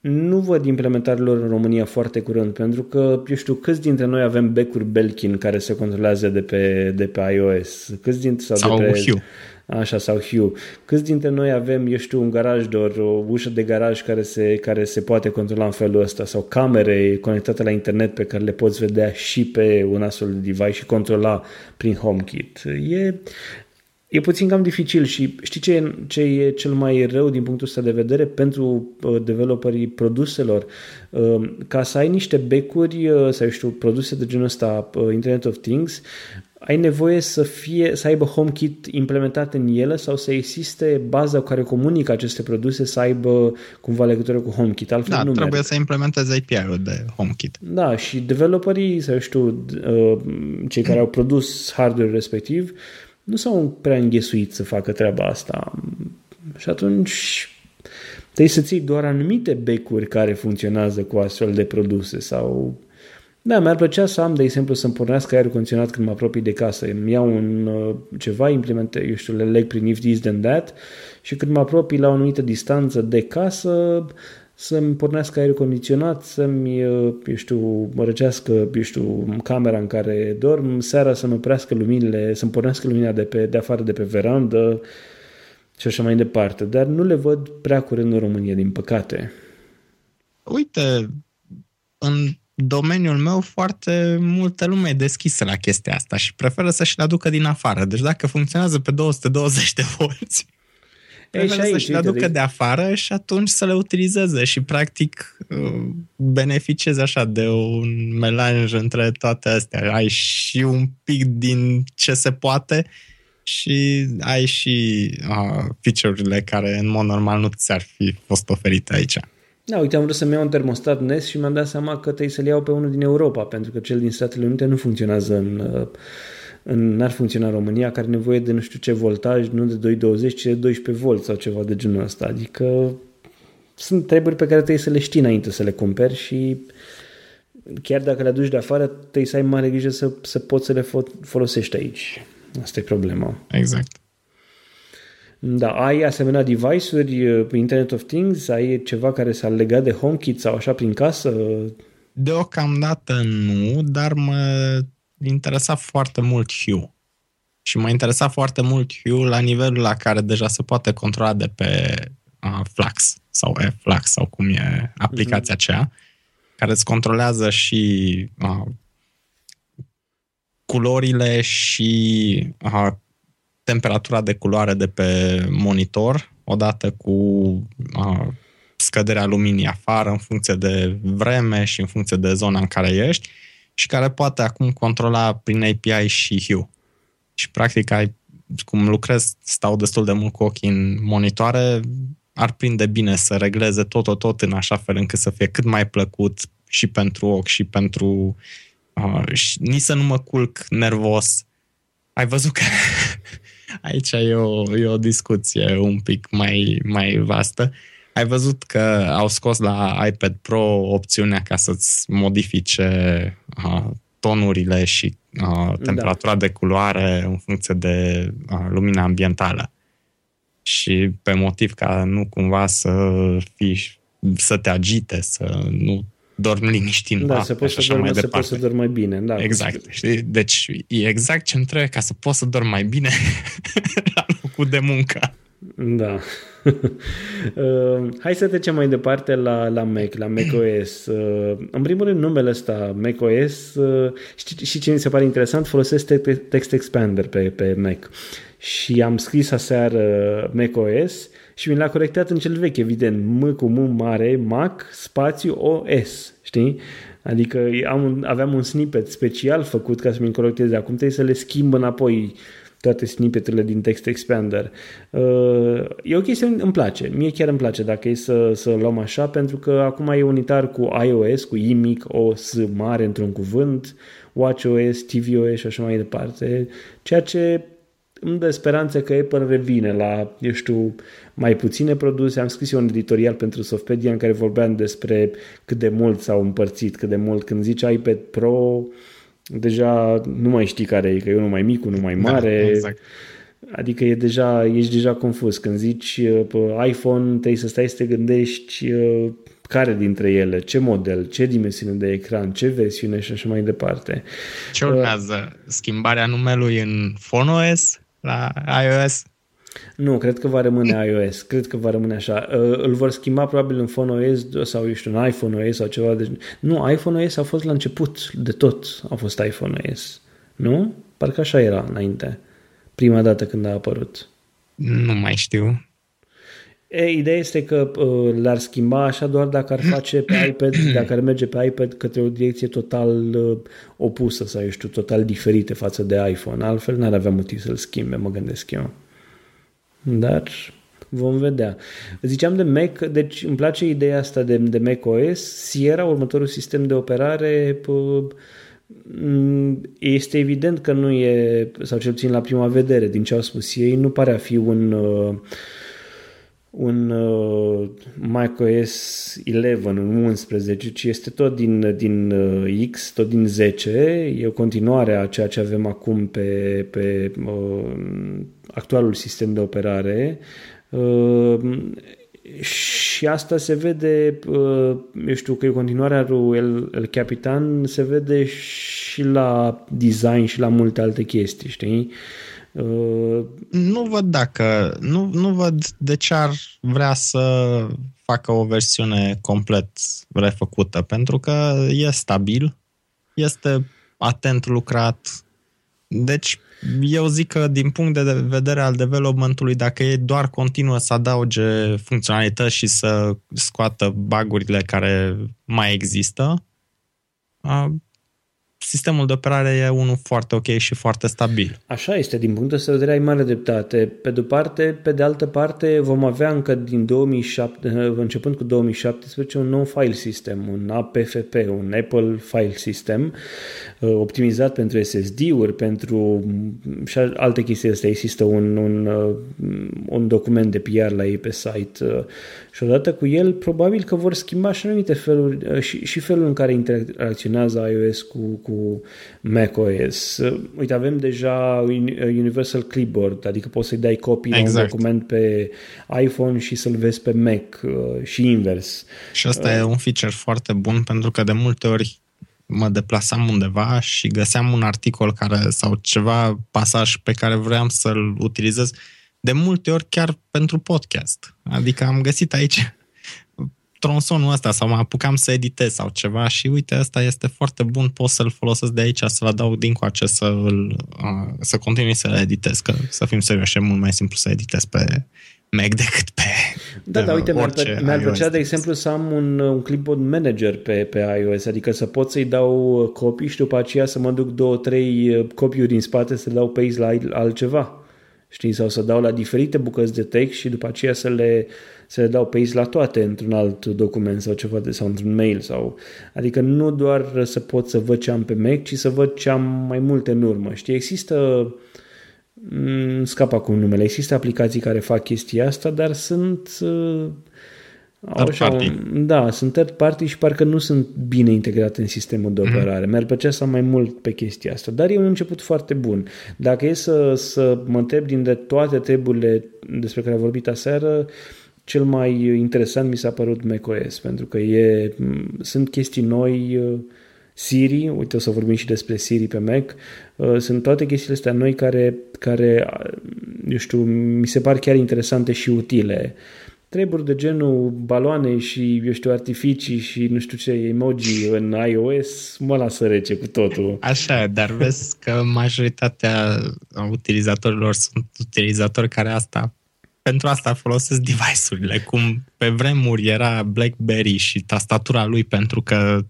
Nu văd implementarea lor în România foarte curând, pentru că, eu știu, câți dintre noi avem becuri Belkin care se controlează de pe, de pe iOS? Câți dintre, sau, sau de pe, Hue. Așa, sau Hue. Câți dintre noi avem, eu știu, un garaj door, o ușă de garaj care se, care se poate controla în felul ăsta, sau camere conectate la internet pe care le poți vedea și pe un astfel de device și controla prin HomeKit. E... E puțin cam dificil și știi ce e, ce e cel mai rău din punctul ăsta de vedere pentru uh, developerii produselor? Uh, ca să ai niște becuri uh, sau, eu știu, produse de genul ăsta, uh, Internet of Things, ai nevoie să, fie, să aibă HomeKit implementat în ele sau să existe baza cu care comunică aceste produse să aibă cumva legătură cu HomeKit. Altfel da, nu trebuie merg. Să implementezi A P I-ul de HomeKit. Da, și developerii, sau, eu știu, uh, cei care au produs hardware respectiv, nu s-au prea înghesuit să facă treaba asta și atunci trebuie să ții doar anumite becuri care funcționează cu astfel de produse sau... Da, mi-ar plăcea să am, de exemplu, să-mi pornească aerul condiționat când mă apropii de casă. Îmi iau un, ceva, implemente, eu știu, le leg prin if this then that și când mă apropii la o anumită distanță de casă să-mi pornească aerul condiționat, să-mi, eu știu, răcească, eu știu, camera în care dorm, seara să-mi oprească luminile, să-mi pornească lumina de, pe, de afară, de pe verandă și așa mai departe. Dar nu le văd prea curând în România, din păcate. Uite, în domeniul meu foarte multă lume e deschisă la chestia asta și preferă să-și le aducă din afară. Deci dacă funcționează pe două sute douăzeci de volți, ei, și aici, să-și le aducă de... de afară și atunci să le utilizeze și practic beneficiezi așa de un melanj între toate astea. Ai și un pic din ce se poate și ai și uh, feature-urile care în mod normal nu ți-ar fi fost oferite aici. Da, uite, am vrut să-mi iau un termostat Nest și mi-am dat seama că trebuie să-l iau pe unul din Europa, pentru că cel din Statele Unite nu funcționează în... Uh, În, n-ar funcționa în România, care are nevoie de nu știu ce voltaj, nu de doi sute douăzeci, ci de doisprezece volți sau ceva de genul ăsta. Adică sunt treburi pe care trebuie să le știi înainte să le cumperi și chiar dacă le aduci de afară, trebuie să ai mare grijă să, să poți să le folosești aici. Asta e problema. Exact. Da, ai asemenea device-uri, Internet of Things, ai ceva care s-a legat de HomeKit sau așa prin casă? Deocamdată nu, dar mă interesa foarte mult Hue. Și m-a interesat foarte mult Hue la nivelul la care deja se poate controla de pe uh, Flux sau eFlux sau cum e aplicația mm-hmm. aceea, care îți controlează și uh, culorile și uh, temperatura de culoare de pe monitor, odată cu uh, scăderea luminii afară în funcție de vreme și în funcție de zona în care ești, și care poate acum controla prin A P I și Hue. Și practic, ai, cum lucrez, stau destul de mult cu ochii în monitoare, ar prinde bine să regleze totul tot în așa fel încât să fie cât mai plăcut și pentru ochi și pentru... Uh, și nici să nu mă culc nervos. Ai văzut că aici e o, e o discuție un pic mai, mai vastă. Ai văzut că au scos la iPad Pro opțiunea ca să-ți modifice... Uh, tonurile și uh, temperatura da. de culoare în funcție de uh, lumina ambientală. Și pe motiv ca nu cumva să fii, să te agite, să nu dormi liniștit. Da, se poate să dormi, se poate să dormi mai bine. Da. Exact. Știi? Deci e exact ce-mi trebuie ca să poți să dormi mai bine la locul de muncă. Da. uh, hai să trecem mai departe la, la Mac, la macOS. Uh, în primul rând, numele ăsta, macOS, uh, știi, și ce mi se pare interesant, folosesc text expander pe, pe Mac. Și am scris aseară macOS și mi l-a corectat în cel vechi, evident, M cu M mare, Mac, spațiu, O S, știi? Adică am, aveam un snippet special făcut ca să mi-l corecteze. Acum trebuie să le schimb înapoi toate snippet-urile din Text Expander. E o chestie, îmi place. Mie chiar îmi place dacă e să, să luăm așa, pentru că acum e unitar cu iOS, cu I mic, O, S mare într-un cuvânt, watchOS, tvOS și așa mai departe, ceea ce îmi dă speranță că Apple revine la, eu știu, mai puține produse. Am scris eu un editorial pentru Softpedia în care vorbeam despre cât de mult s-au împărțit, cât de mult, când zici iPad Pro... deja nu mai știi care e, că e unul mai mic, unul mai mare. Da, exact. Adică e deja, ești deja confuz. Când zici pe iPhone, trebuie să stai să te gândești care dintre ele, ce model, ce dimensiune de ecran, ce versiune și așa mai departe. Ce urmează? Schimbarea numelui în PhoneOS la iOS? Nu, cred că va rămâne iOS. Cred că va rămâne așa. Îl vor schimba probabil în PhoneOS sau, eu știu, în iPhoneOS sau ceva. Deci, nu, iPhoneOS a fost la început de tot. A fost iPhoneOS. Nu? Parcă așa era înainte. Prima dată când a apărut. Nu mai știu. E, ideea este că uh, l-ar schimba așa doar dacă ar face pe iPad, dacă ar merge pe iPad către o direcție total uh, opusă sau, eu știu, total diferită față de iPhone. Altfel n-ar avea motiv să-l schimbe, mă gândesc eu. Dar vom vedea. Ziceam de Mac, deci îmi place ideea asta de, de macOS. Sierra, următorul sistem de operare, este evident că nu e, sau cel puțin la prima vedere, din ce au spus ei, nu pare a fi un, un macOS eleven, un unsprezece, ci este tot din, din X, tot din zece. E o continuare a ceea ce avem acum pe... pe actualul sistem de operare uh, și asta se vede, uh, eu știu că e continuarea lui El, El Capitan, se vede și la design și la multe alte chestii, știi? Uh, nu văd dacă, nu, nu văd de ce ar vrea să facă o versiune complet refăcută, pentru că e stabil, este atent lucrat, deci eu zic că din punct de vedere al development-ului, dacă e doar continuă să adauge funcționalități și să scoată bug-urile care mai există, sistemul de operare e unul foarte ok și foarte stabil. Așa este, din punctul de vedere ai mare dreptate. Pe de-o parte, pe de altă parte vom avea încă din două mii șapte, începând cu două mii șaptesprezece, un nou file system, un A P F P, un Apple File System, optimizat pentru S S D-uri, pentru și alte chestii astea. Există un, un, un document de P R la ei pe site și odată cu el probabil că vor schimba și anumite feluri și, și felul în care interacționează iOS cu, cu cu macOS. Uite, avem deja Universal Clipboard, adică poți să-i dai copy exact. la un document pe iPhone și să-l vezi pe Mac și invers. Și asta uh. e un feature foarte bun, pentru că de multe ori mă deplasam undeva și găseam un articol care, sau ceva pasaj pe care vroiam să-l utilizez, de multe ori chiar pentru podcast. Adică am găsit aici tronsonul ăsta sau mă apucam să editez sau ceva și uite, ăsta este foarte bun, pot să-l folosesc de aici, să-l adaug dincoace, să-l, să continui să-l editez, că să fim serioși, e mult mai simplu să editez pe Mac decât pe Da, dar uite, mi-ar, mi-ar plăcea, de exemplu, să am un, un clipboard manager pe, pe iOS, adică să pot să-i dau copii și după aceea să mă duc două, trei copiuri din spate să le dau pe ei la altceva. Știi, sau să dau la diferite bucăți de text și după aceea să le, să le dau paste la toate într-un alt document sau ceva de, sau într-un mail. Sau, adică nu doar să pot să văd ce am pe Mac, ci să văd ce am mai multe în urmă. Știi, există, m- scap acum numele, există aplicații care fac chestia asta, dar sunt... Uh, Third party. Da, sunt third party și parcă nu sunt bine integrate în sistemul de operare. Mm-hmm. Mi-ar plăcea să am mai mult pe chestia asta, dar e un început foarte bun. Dacă e să, să mă întreb dintre toate treburile despre care am vorbit aseară, cel mai interesant mi s-a părut macOS, pentru că e, sunt chestii noi, Siri, uite, o să vorbim și despre Siri pe Mac, sunt toate chestiile astea noi care, care eu știu, mi se par chiar interesante și utile. Treburi de genul baloane și, eu știu, artificii și nu știu ce, emoji în iOS, mă lasă rece cu totul. Așa, dar vezi că majoritatea utilizatorilor sunt utilizatori care asta, pentru asta folosesc device-urile, cum pe vremuri era BlackBerry și tastatura lui, pentru că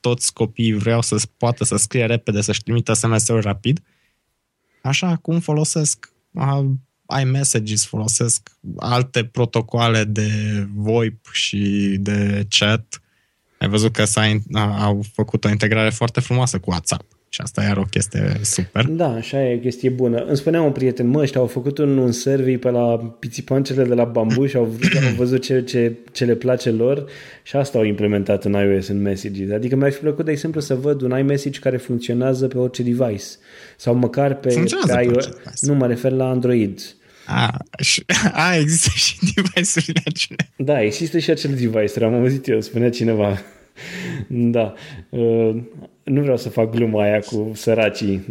toți copiii vreau să poată să scrie repede, să-și trimită S M S-uri rapid. Așa, cum folosesc iMessages, folosesc alte protocoale de VoIP și de chat. Ai văzut că s-a in- au făcut o integrare foarte frumoasă cu WhatsApp și asta iar o chestie super. Da, așa e, o chestie bună. Îmi spunea un prieten, mă, ăștia au făcut un, un survey pe la pițipancele de la bambu și au, au văzut ce, ce, ce le place lor și asta au implementat în iOS, în Messages. Adică mi-ar fi plăcut, de exemplu, să văd un iMessage care funcționează pe orice device sau măcar pe, pe, pe iOS. Nu, mă refer la Android. A, și, a, există și device-urile acelea. Da, există și acel device, am auzit eu, spunea cineva. Da. Nu vreau să fac gluma aia cu săracii.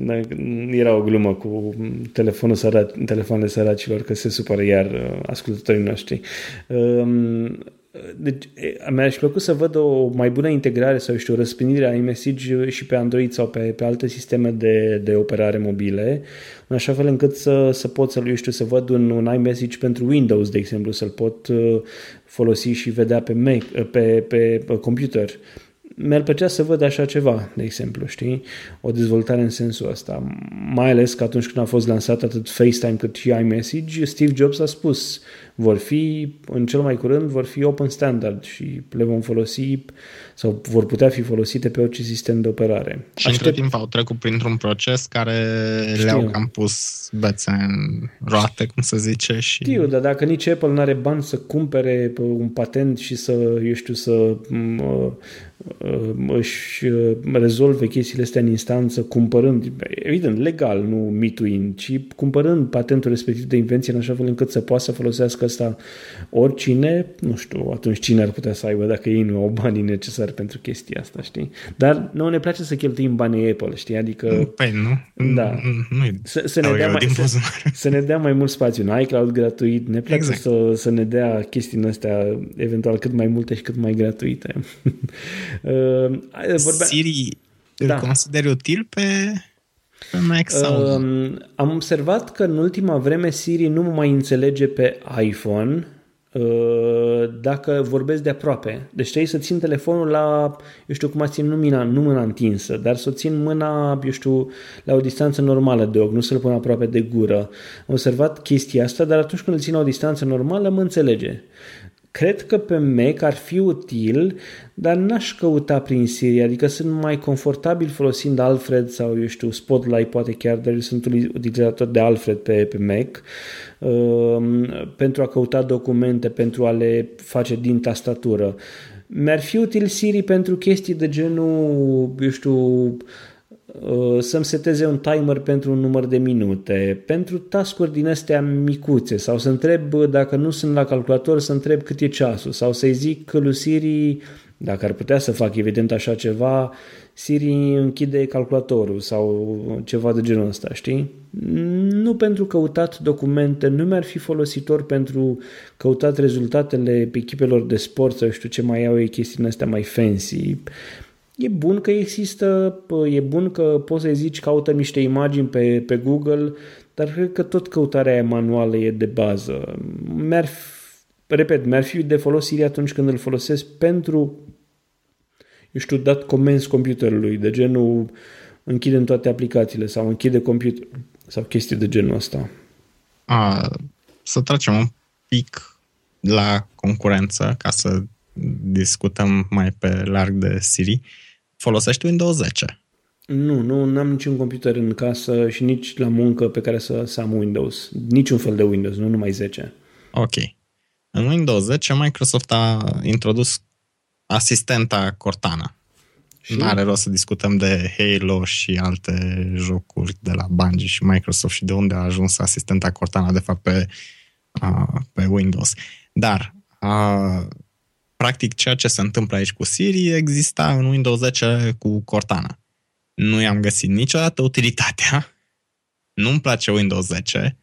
Era o glumă cu telefonul săra- telefonul săracilor, că se supără iar ascultătorii noștri. Deci, mi-aș plăcut să văd o mai bună integrare sau, știu, răspândire a iMessage și pe Android sau pe, pe alte sisteme de, de operare mobile, în așa fel încât să, să pot să, eu știu, să văd un, un iMessage pentru Windows, de exemplu, să-l pot folosi și vedea pe, Mac, pe, pe, pe computer. Mi-ar plăcea să văd așa ceva, de exemplu, știi? O dezvoltare în sensul ăsta. Mai ales că atunci când a fost lansat atât FaceTime cât și iMessage, Steve Jobs a spus, vor fi, în cel mai curând, vor fi open standard și le vom folosi sau vor putea fi folosite pe orice sistem de operare. Și Aștept... între timp au trecut printr-un proces care Știu. le-au cam pus bețe în roate, cum se zice. Și... Știu, dar dacă nici Apple nu are bani să cumpere un patent și să, eu știu, să... Mă, își rezolve chestiile astea în instanță cumpărând, evident, legal, nu mituind, ci cumpărând patentul respectiv de invenție în așa fel încât să poată să folosească asta oricine, nu știu, atunci cine ar putea să aibă dacă ei nu au banii necesari pentru chestia asta, știi? Dar nu ne place să cheltuim banii Apple, știi? Adică... Păi nu. Da. Să ne dea mai mult spațiu în iCloud gratuit, ne place să ne dea chestiile astea eventual cât mai multe și cât mai gratuite. Uh, vorbea... Siri îl da. consideri util pe, pe Mac sau? Uh, am observat că în ultima vreme Siri nu mă mai înțelege pe iPhone uh, dacă vorbesc de aproape. Deci trebuie să țin telefonul la, eu știu cum ați țin, nu mâna, nu mâna întinsă, dar să țin mâna, eu știu, la o distanță normală de ochi, nu să-l pun aproape de gură. Am observat chestia asta, dar atunci când îl țin la o distanță normală mă înțelege. Cred că pe Mac ar fi util, dar n-aș căuta prin Siri, adică sunt mai confortabil folosind Alfred sau, eu știu, Spotlight poate chiar, dar eu sunt utilizator de Alfred pe, pe Mac uh, pentru a căuta documente, pentru a le face din tastatură. Mi-ar fi util Siri pentru chestii de genul, eu știu, să-mi seteze un timer pentru un număr de minute, pentru task-uri din astea micuțe, sau să întreb, dacă nu sunt la calculator, să întreb cât e ceasul, sau să-i zic lui Siri, dacă ar putea să fac evident așa ceva, Siri închide calculatorul sau ceva de genul ăsta, știi? Nu pentru căutat documente, nu mi-ar fi folositor pentru căutat rezultatele echipelor de sport sau știu ce mai au ei, chestii din astea mai fancy. E bun că există, e bun că poți să-i zici caută niște imagini pe, pe Google, dar cred că tot căutarea aia manuală e de bază. Mi-ar fi, repet, mi-ar fi de folos Siri atunci când îl folosesc pentru, eu știu, dat comenzi computerului, de genul închidem toate aplicațiile sau închide computer sau chestii de genul ăsta. A, să trecem un pic la concurență ca să discutăm mai pe larg de Siri. Folosești Windows zece? Nu, nu, n-am niciun computer în casă și nici la muncă pe care să, să am Windows. Niciun fel de Windows, nu numai zece. Ok. În Windows zece Microsoft a introdus asistenta Cortana. Și nu are rost să discutăm de Halo și alte jocuri de la Bungie și Microsoft și de unde a ajuns asistenta Cortana, de fapt, pe, uh, pe Windows. Dar uh, practic ceea ce se întâmplă aici cu Siri exista în Windows zece cu Cortana. Nu i-am găsit niciodată utilitatea, nu-mi place Windows zece,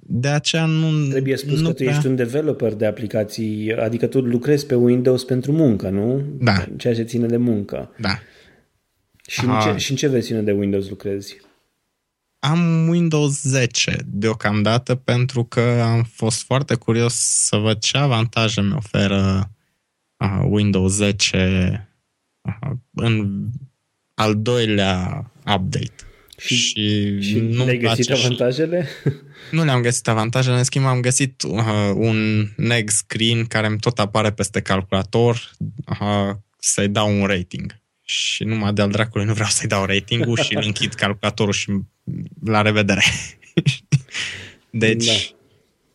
de aceea nu... Trebuie spus nu că tu prea... ești un developer de aplicații, adică tu lucrezi pe Windows pentru muncă, nu? Da. Ceea ce ține de muncă. Da. Și în ce, și în ce versiune de Windows lucrezi? Am Windows zece deocamdată pentru că am fost foarte curios să văd ce avantaje mi oferă Windows zece în al doilea update. Și, și, și nu le-ai găsit avantajele? Nu le-am găsit avantajele, în schimb am găsit uh, un next screen care îmi tot apare peste calculator uh, să-i dau un rating. Și numai de-al dracului nu vreau să-i dau ratingul și îl închid calculatorul și la revedere. Deci,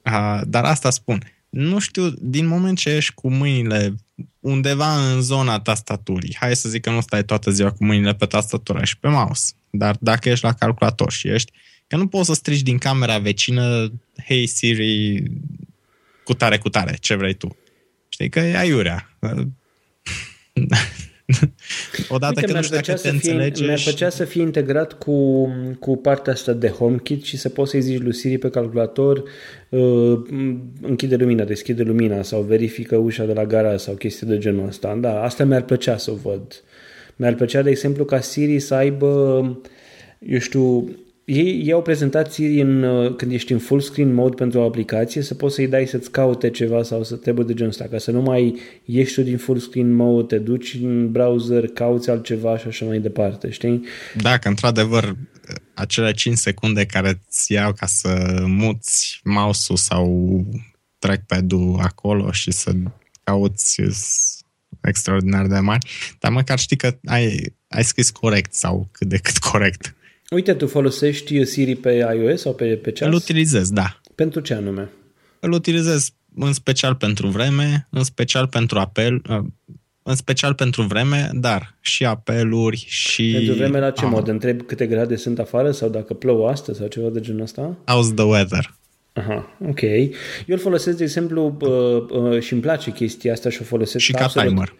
da. uh, dar asta spun. Nu știu, din moment ce ești cu mâinile undeva în zona tastaturii, hai să zic că nu stai toată ziua cu mâinile pe tastatură și pe mouse, dar dacă ești la calculator și ești, că nu poți să strigi din camera vecină, hey Siri, cu tare, cu tare, ce vrei tu. Știi că e aiurea. Odată Uite, că nu știu dacă te înțelege. Mi-ar plăcea și... să fie integrat cu, cu partea asta de HomeKit și să poți să-i zici lui Siri pe calculator uh, închide lumina, deschide lumina sau verifică ușa de la garaj sau chestii de genul ăsta. Da, asta mi-ar plăcea să o văd. Mi-ar plăcea, de exemplu, ca Siri să aibă, eu știu, ei, ei au prezentat Siri în, când ești în full screen mode pentru o aplicație, să poți să-i dai să-ți caute ceva sau să trebuie de genul ăsta, ca să nu mai ieși tu din full screen mode, te duci în browser, cauți altceva și așa mai departe, știi? Da, că într-adevăr acele cinci secunde care îți iau ca să muți mouse-ul sau trackpad-ul acolo și să cauți extraordinar de mari, dar măcar știi că ai, ai scris corect sau cât de cât corect. Uite, tu folosești Siri pe iOS sau pe, pe ceas? Îl utilizez, da. Pentru ce anume? Îl utilizez în special pentru vreme, în special pentru apel, în special pentru vreme, dar și apeluri și... Pentru vreme la ce ah. mod? Întreb câte grade sunt afară sau dacă plouă astăzi sau ceva de genul ăsta? How's the weather? Aha, ok. Eu îl folosesc, de exemplu, și îmi place chestia asta și o folosesc și ca absolut... timer.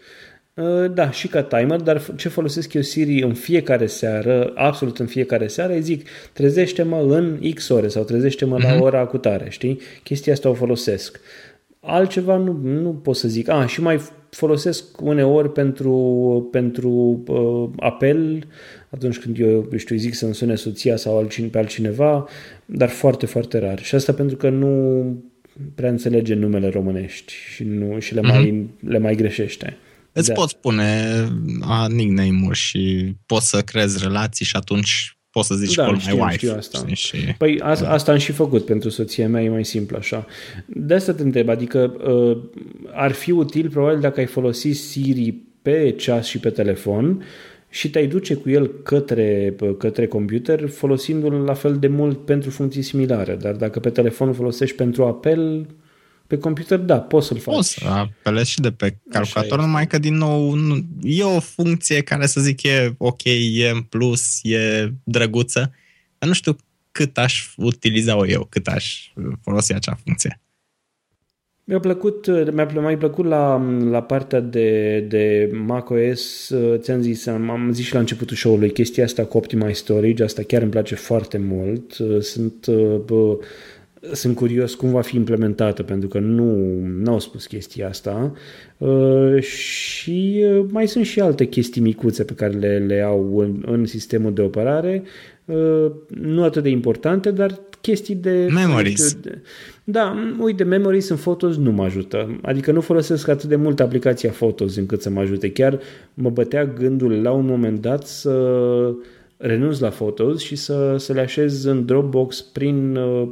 Da, și ca timer, dar ce folosesc eu Siri în fiecare seară, absolut în fiecare seară, îi zic trezește-mă în X ore sau trezește-mă mm-hmm. la ora cu tare, știi? Chestia asta o folosesc. Altceva nu, nu pot să zic. Ah, și mai folosesc uneori pentru, pentru uh, apel, atunci când eu, știu, zic să-mi sune soția sau altcine, pe altcineva, dar foarte, foarte rar. Și asta pentru că nu prea înțelege numele românești și, nu, și le, mm-hmm. mai, le mai greșește. Îți da. poți pune nickname-uri și poți să creezi relații și atunci poți să zici da, call știu, my wife. Știu asta. Și, păi a, da. asta am și făcut pentru soția mea, e mai simplu așa. De asta te întreb, adică ar fi util probabil dacă ai folosit Siri pe ceas și pe telefon și te-ai duce cu el către, către computer folosindu-l la fel de mult pentru funcții similare, dar dacă pe telefon folosești pentru apel... Pe computer, da, poți să-l faci. Poți să apelezi și de pe calculator, numai că, din nou, nu, e o funcție care, să zic, e ok, e în plus, e drăguță, dar nu știu cât aș utiliza-o eu, cât aș folosi acea funcție. Mi-a plăcut, mi-a mai plăcut la, la partea de, de macOS, ți-am zis, am, am zis și la începutul show-ului, chestia asta cu Optimize Storage, asta chiar îmi place foarte mult. Sunt... Bă, Sunt curios cum va fi implementată, pentru că nu, n-au spus chestia asta. Uh, și mai sunt și alte chestii micuțe pe care le, le au în, în sistemul de operare. Uh, nu atât de importante, dar chestii de... Memories. De, da, uite, Memories în Photos nu mă ajută. Adică nu folosesc atât de mult aplicația Photos încât să mă ajute. Chiar mă bătea gândul la un moment dat să renunț la Photos și să, să le așez în Dropbox prin uh,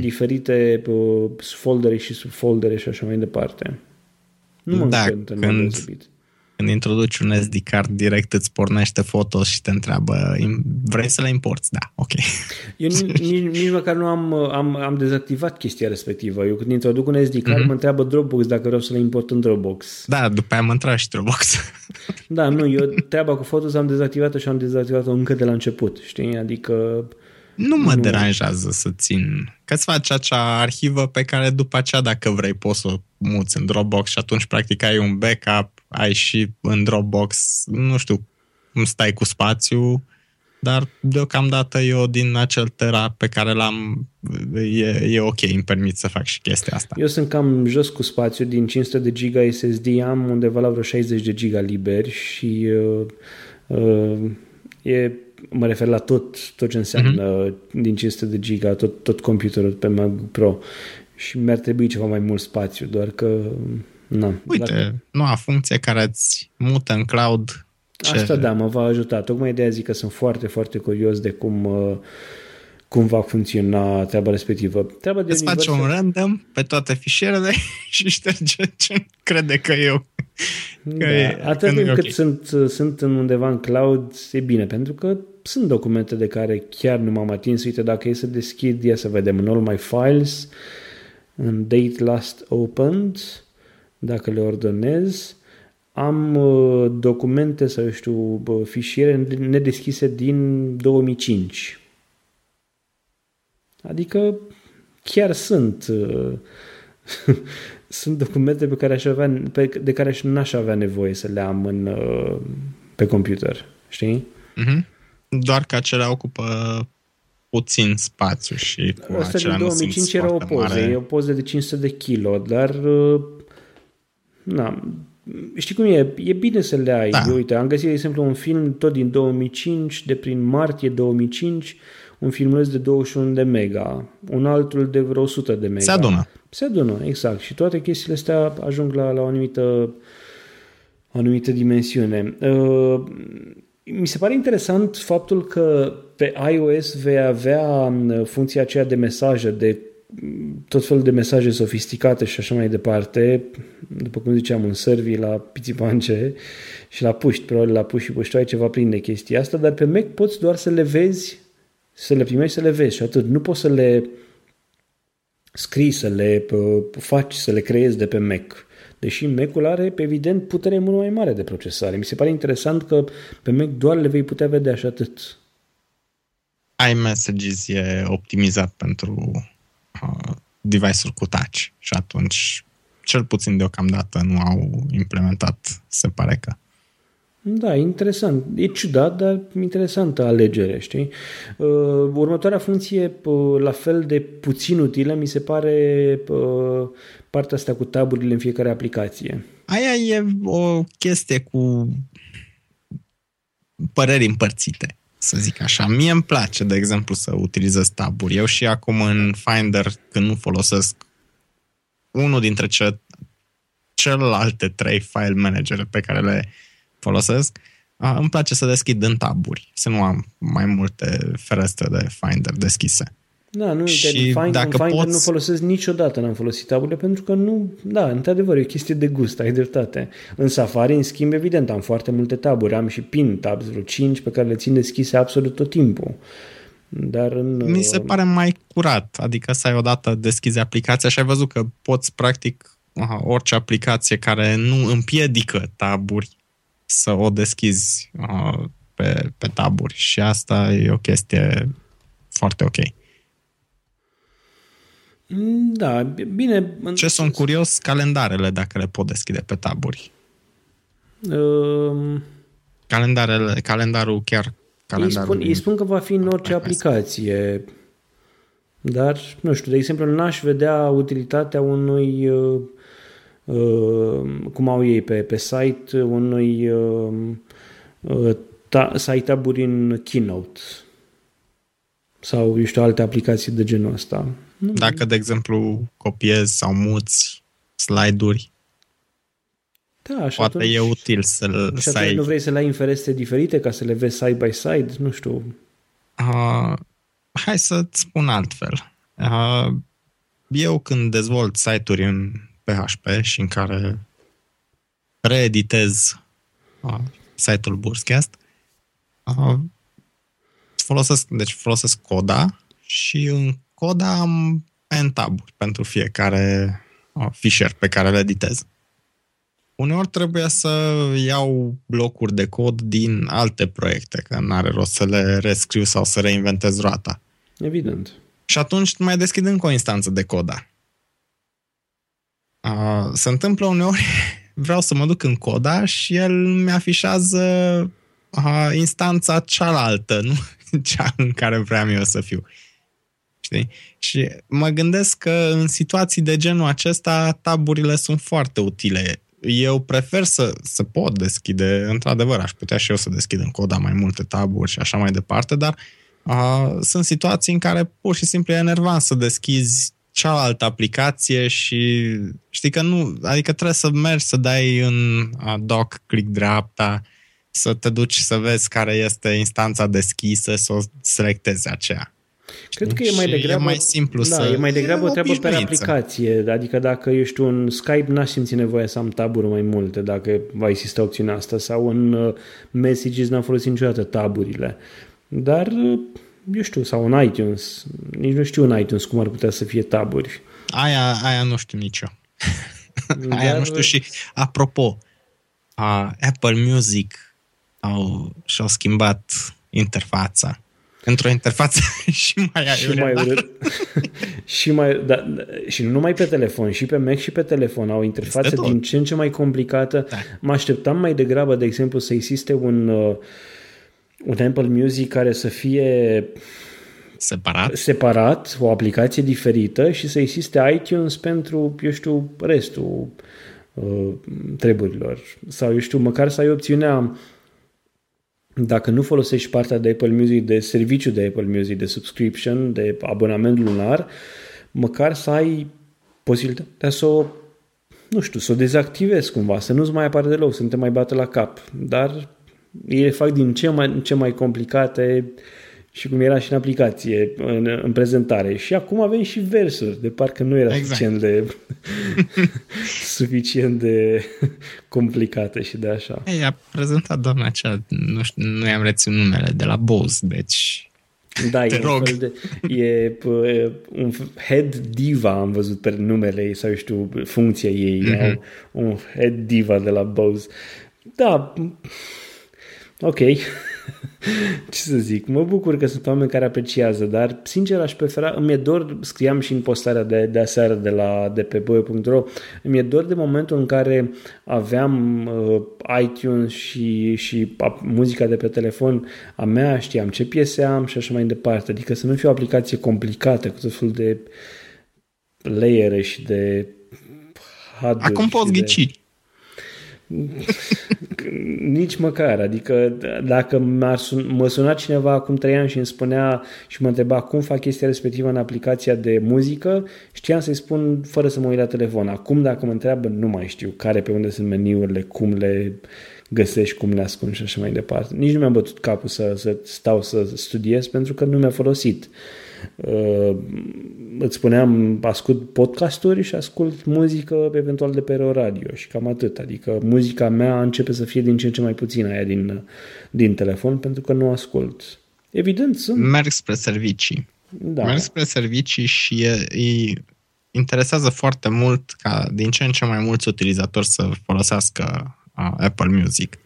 diferite uh, foldere și subfoldere și așa mai departe. Nu mă da, încânt în mod deosebit. Când introduci un S D card direct îți pornește Photos și te întreabă vrei să le importi? Da, ok. Eu nici, nici măcar nu am, am, am dezactivat chestia respectivă. Eu când introduc un S D card mm-hmm. mă întreabă Dropbox dacă vreau să le import în Dropbox. Da, după aia mă întreabă și Dropbox. Da, nu, eu treaba cu Photos am dezactivat-o și am dezactivat-o încă de la început, știi? Adică... Nu mă nu... deranjează să țin. Că-ți faci acea arhivă pe care după aceea dacă vrei poți să o muți în Dropbox și atunci practic ai un backup, ai și în Dropbox, nu știu cum stai cu spațiu, dar deocamdată eu din acel tera pe care l-am, e, e ok, îmi permit să fac și chestia asta. Eu sunt cam jos cu spațiu, din cinci sute de giga S S D am undeva la vreo șaizeci de giga liberi și uh, uh, e... Mă refer la tot, tot ce înseamnă mm-hmm. din cinci sute de giga, tot, tot computerul pe MacBook Pro și mi-ar trebui ceva mai mult spațiu, doar că na. Uite, dacă... noua funcție care îți mută în cloud. Ce... Asta da, mă va ajuta. Tocmai de aia zic că sunt foarte, foarte curios de cum, cum va funcționa treaba respectivă. Treaba de îți faci un random pe toate fișierele și șterge ce crede că eu. Da, e, atât timp cât okay. sunt, sunt undeva în cloud, e bine, pentru că sunt documente de care chiar nu m-am atins. Uite, dacă e să deschid, ia să vedem, în All My Files, în Date Last Opened, dacă le ordonez, am uh, documente sau, eu știu, fișiere nedeschise din două mii cinci. Adică chiar sunt... Uh, Sunt documente pe care aș avea, pe, de care aș, n-aș avea nevoie să le am în, pe computer, știi? Mm-hmm. Doar că acelea ocupă puțin spațiu și cu asta acelea nu simți foarte mare. Era o poză, e o poză de cinci sute de kilo, dar na, știi cum e? E bine să le ai. Da. Uite, am găsit, de exemplu, un film tot din două mii cinci, de prin martie două mii cinci, un filmuleț de douăzeci și unu de mega, un altul de vreo o sută de mega. Se adună. Se adună, exact. Și toate chestiile astea ajung la, la o anumită, anumită dimensiune. Uh, mi se pare interesant faptul că pe iOS vei avea funcția aceea de mesaje, de tot felul de mesaje sofisticate și așa mai departe, după cum ziceam, în servi la pițipance și la puști, probabil la puști și puștoi ceva plin de chestia asta, dar pe Mac poți doar să le vezi, să le primești, să le vezi și atât. Nu poți să le scrii, să le faci, să le creezi de pe Mac. Deși Mac-ul are, evident, putere mult mai mare de procesare. Mi se pare interesant că pe Mac doar le vei putea vedea și atât. iMessages e optimizat pentru uh, device-uri cu touch și atunci, cel puțin deocamdată, nu au implementat, se pare că. Da, interesant. E ciudat, dar interesantă alegere, știi? Următoarea funcție, la fel de puțin utilă, mi se pare partea asta cu taburile în fiecare aplicație. Aia e o chestie cu păreri împărțite, să zic așa. Mie îmi place, de exemplu, să utilizez taburi. Eu și acum în Finder, când nu folosesc unul dintre ce, celelalte trei file managere pe care le folosesc, îmi place să deschid în taburi, să nu am mai multe ferestre de Finder deschise. Da, nu, și de find, dacă Finder poți... nu folosesc niciodată, n-am folosit taburile pentru că nu, da, într-adevăr, e o chestie de gust, ai dreptate. În Safari, în schimb, evident, am foarte multe taburi, am și pin tabs, vreo cinci pe care le țin deschise absolut tot timpul. Dar în, mi se pare mai curat, adică să ai odată deschizi aplicația și ai văzut că poți practic aha, orice aplicație care nu împiedică taburi să o deschizi aha, pe, pe taburi și asta e o chestie foarte ok. Da, bine. Ce sunt curios, calendarele, dacă le pot deschide pe taburi. Um... Calendarele, calendarul chiar Îi spun, îi spun că va fi în orice aplicație, dar, nu știu, de exemplu, n-aș vedea utilitatea unui, uh, uh, cum au ei pe, pe site, unui uh, uh, ta, site-taburi în Keynote sau, eu știu, alte aplicații de genul ăsta. Dacă, de exemplu, copiezi sau muți slide-uri, da, poate atunci, e util să-l... Și atunci să nu vrei să le ai în ferestre diferite ca să le vezi side-by-side? Nu știu. Uh, hai să-ți spun altfel. Uh, eu când dezvolt site-uri în P H P și în care reeditez uh, site-ul Burzcast, uh, folosesc, deci folosesc Coda și în Coda am n-taburi pentru fiecare uh, fișier pe care le editez. Uneori trebuie să iau blocuri de cod din alte proiecte, că n-are rost să le rescriu sau să reinventez roata. Evident. Și atunci mai deschid încă o instanță de Coda. Uh, se întâmplă uneori, vreau să mă duc în Coda și el mi-afișează uh, instanța cealaltă, nu cea în care vreau eu să fiu. Știi? Și mă gândesc că în situații de genul acesta taburile sunt foarte utile. Eu prefer să, să pot deschide, într-adevăr, aș putea și eu să deschid în Coda mai multe taburi și așa mai departe, dar uh, sunt situații în care pur și simplu e enervant să deschizi cealaltă aplicație și știi că nu, adică trebuie să mergi să dai în doc click dreapta, să te duci să vezi care este instanța deschisă, să o selectezi aceea. Cred că e mai degrabă, e mai simplu da, să... e mai degrabă o treabă pe aplicație. Adică dacă ești un Skype, n-aș simți nevoia să am taburi mai multe dacă va exista opțiunea asta, sau în Messages n-am folosit niciodată taburile. Dar, eu știu, sau în iTunes. Nici nu știu în iTunes cum ar putea să fie taburi. Aia, aia nu știu nici eu. Dar... Aia nu știu și, apropo, uh, Apple Music au, și-au schimbat interfața. Într-o interfață și mai și mai urât. și, mai, da, și nu numai pe telefon, și pe Mac și pe telefon au interfață din ce în ce mai complicată. Da. Mă așteptam mai degrabă, de exemplu, să existe un, un Apple Music care să fie separat. separat, o aplicație diferită și să existe iTunes pentru, eu știu, restul uh, treburilor. Sau, eu știu, măcar să ai opțiunea dacă nu folosești partea de Apple Music, de serviciu de Apple Music, de subscription, de abonament lunar, măcar să ai posibilitatea să o, nu știu, să o dezactivezi cumva, să nu-ți mai apare deloc, să nu te mai bată la cap. Dar ei fac din ce mai, ce mai complicate și cum era și în aplicație, în, în prezentare. Și acum avem și versuri, de parcă nu era exact. suficient de suficient de complicate și de așa. Ei, a prezentat doamna aceea, nu știu, nu i-am reținut numele, de la Bose, deci da, te e rog. De, e un head diva, am văzut pe numele ei, sau știu, funcția ei, mm-hmm. un head diva de la Bose. Da, ok. Ce să zic, mă bucur că sunt oameni care apreciază, dar sincer aș prefera, îmi e dor, scriam și în postarea de, de aseară de, la, de pe boio punct ro, îmi e dor de momentul în care aveam uh, iTunes și, și a, muzica de pe telefon a mea, știam ce piese am și așa mai departe, adică să nu fie o aplicație complicată cu tot felul de layere și de hardware. Acum poți ghici. De... Nici măcar, adică dacă m-ar sun, mă suna cineva acum trei ani și îmi spunea și mă întreba cum fac chestia respectivă în aplicația de muzică, știam să-i spun fără să mă uit la telefon. Acum dacă mă întreabă, nu mai știu care, pe unde sunt meniurile, cum le găsești, cum le ascunzi și așa mai departe. Nici nu mi-am bătut capul să, să stau să studiez pentru că nu mi-a folosit. Uh, îți spuneam, ascult podcasturi și ascult muzică eventual de pe radio și cam atât, adică muzica mea începe să fie din ce în ce mai puțin aia din, din telefon pentru că nu ascult Evident, sunt... Merg spre servicii. Da. Merg spre servicii și îi interesează foarte mult ca din ce în ce mai mulți utilizatori să folosească Apple Music.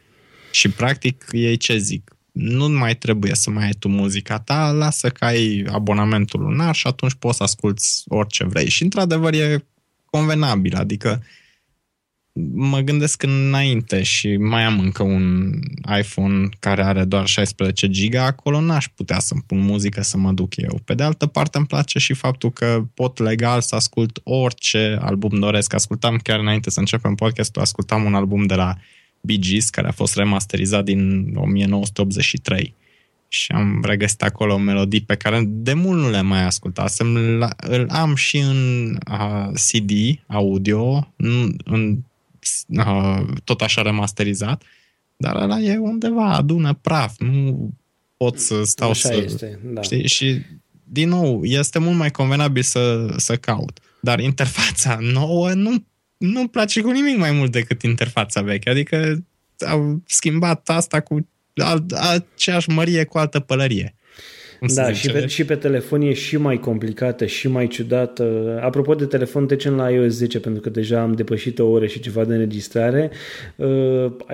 Și practic ei ce zic? Nu mai trebuie să mai ai tu muzica ta, lasă că ai abonamentul lunar și atunci poți să asculti orice vrei. Și într-adevăr e convenabil, adică mă gândesc înainte și mai am încă un iPhone care are doar șaisprezece giga, acolo n-aș putea să-mi pun muzică să mă duc eu. Pe de altă parte îmi place și faptul că pot legal să ascult orice album doresc. Ascultam chiar înainte să începem podcastul, ascultam un album de la Bee Gees, care a fost remasterizat din nouăsprezece optzeci și trei și am regăsit acolo melodii pe care de mult nu le mai ascultasem. Îl am și în uh, C D audio, în, în uh, tot așa remasterizat, dar ăla e undeva, adună praf, nu pot să stau așa să... Este, da. Știi? Și din nou, este mult mai convenabil să, să caut, dar interfața nouă nu nu-mi place cu nimic mai mult decât interfața veche. Adică au schimbat asta cu alt, aceeași mărie cu altă pălărie. Da, și pe, și pe telefon e și mai complicată și mai ciudată. Apropo de telefon, trecem la iOS zece, pentru că deja am depășit o oră și ceva de înregistrare. Uh,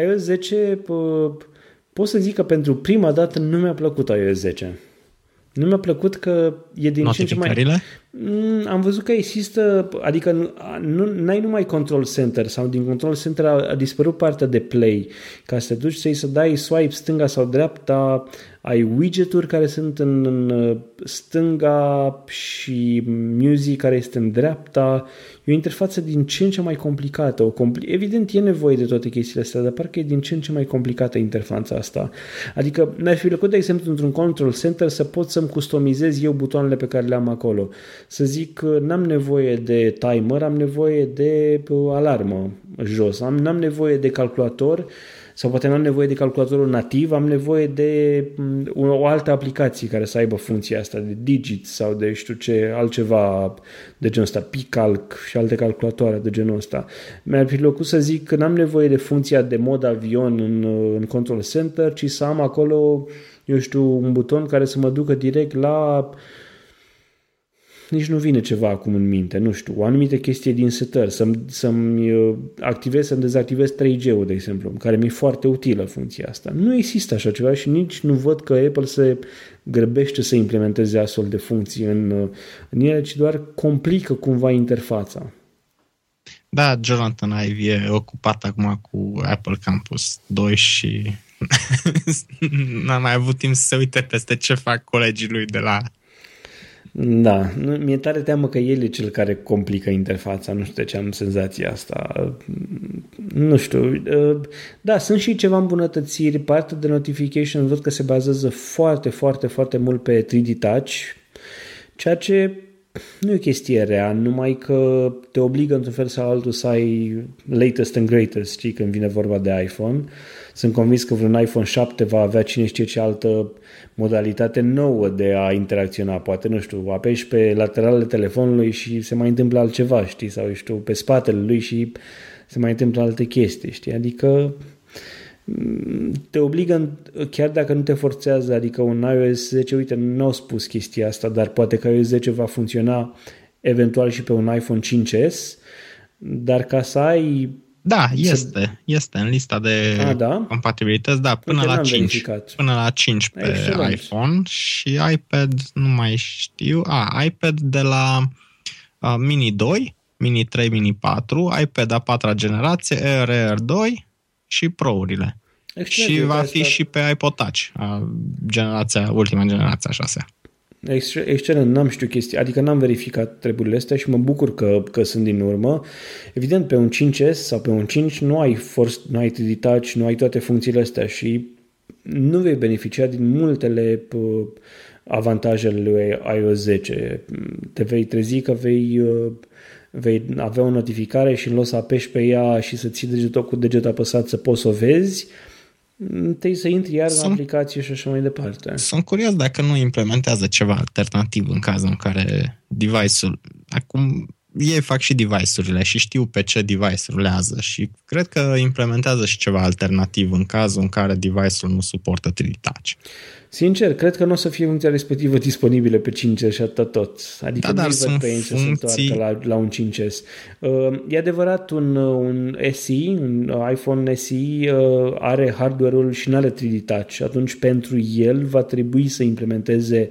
iOS zece, uh, pot să zic că pentru prima dată nu mi-a plăcut iOS zece. Nu mi-a plăcut că e din ce în ce mai... Am văzut că există, adică nu, n-ai numai control center sau din control center a, a dispărut partea de play, ca să te duci să-i să dai swipe stânga sau dreapta, ai widget-uri care sunt în, în stânga și music care este în dreapta. E o interfață din ce în ce mai complicată. O compli- Evident, e nevoie de toate chestiile astea, dar parcă e din ce în ce mai complicată interfața asta. Adică mi-ar fi plăcut, de exemplu, într-un control center să pot să-mi customizez eu butoanele pe care le am acolo. Să zic că n-am nevoie de timer, am nevoie de alarmă jos, am, n-am nevoie de calculator sau poate n-am nevoie de calculatorul nativ, am nevoie de o altă aplicație care să aibă funcția asta de digit sau de știu ce, altceva de genul ăsta, picalc și alte calculatoare de genul ăsta. Mi-ar fi plăcut să zic că n-am nevoie de funcția de mod avion în, în control center, ci să am acolo, eu știu, un buton care să mă ducă direct la... Nici nu vine ceva acum în minte, nu știu, o anumită chestie din setări, să-mi, să-mi activez, să-mi dezactivez trei G-ul, de exemplu, care mi-e foarte utilă funcția asta. Nu există așa ceva și nici nu văd că Apple se grăbește să implementeze astfel de funcții în, în ele, ci doar complică cumva interfața. Da, Jonathan Ive e ocupat acum cu Apple Campus doi și n-a mai avut timp să se uite peste ce fac colegii lui de la... Da, mi-e tare teamă că el e cel care complică interfața, nu știu de ce am senzația asta, nu știu, da, sunt și ceva îmbunătățiri, partea de notification văd că se bazează foarte, foarte, foarte mult pe trei D Touch, ceea ce nu e o chestie rea, numai că te obligă într-un fel sau altul să ai latest and greatest, știi, când vine vorba de iPhone. Sunt convins că vreun iPhone șapte va avea cine știe ce altă modalitate nouă de a interacționa. Poate, nu știu, apeși pe lateralele telefonului și se mai întâmplă altceva, știi, sau, știu, pe spatele lui și se mai întâmplă alte chestii, știi, adică te obligă, chiar dacă nu te forțează, adică un iOS zece, uite, n-au spus chestia asta, dar poate că iOS zece va funcționa eventual și pe un iPhone cinci S, dar ca să ai... Da, este, să... este în lista de A, da? compatibilități, da, până la, cinci, până la cinci pe Excelent. iPhone și iPad, nu mai știu, A, iPad de la uh, Mini doi, Mini trei, Mini patru, iPad a patra generație, Air Air doi, și Pro-urile. Excelent, și va fi asta... și pe iPod Touch, generația, ultima generație a șasea. Excelent, n-am știu chestii, adică n-am verificat treburile astea și mă bucur că, că sunt din urmă. Evident, pe un cinci S sau pe un cinci nu ai force, nu ai trei D Touch, nu ai toate funcțiile astea și nu vei beneficia din multele avantajele lui iOS zece. Te vei trezi că vei... vei avea o notificare și în loc să apeși pe ea și să ții degetul cu degetul apăsat să poți să o vezi, trebuie să intri iar sunt, în aplicație și așa mai departe. Sunt curios dacă nu implementează ceva alternativ în cazul în care device-ul... Acum ei fac și device-urile și știu pe ce device rulează și cred că implementează și ceva alternativ în cazul în care device-ul nu suportă trei D Touch. Sincer, cred că nu o să fie funcția respectivă disponibilă pe cinci S și atât tot. Adică da, nu văd pe ei să se întoarcă la, la un cinci S. Uh, e adevărat, un, un S E, un iPhone S E uh, are hardware-ul și nu are trei D Touch. Atunci pentru el va trebui să implementeze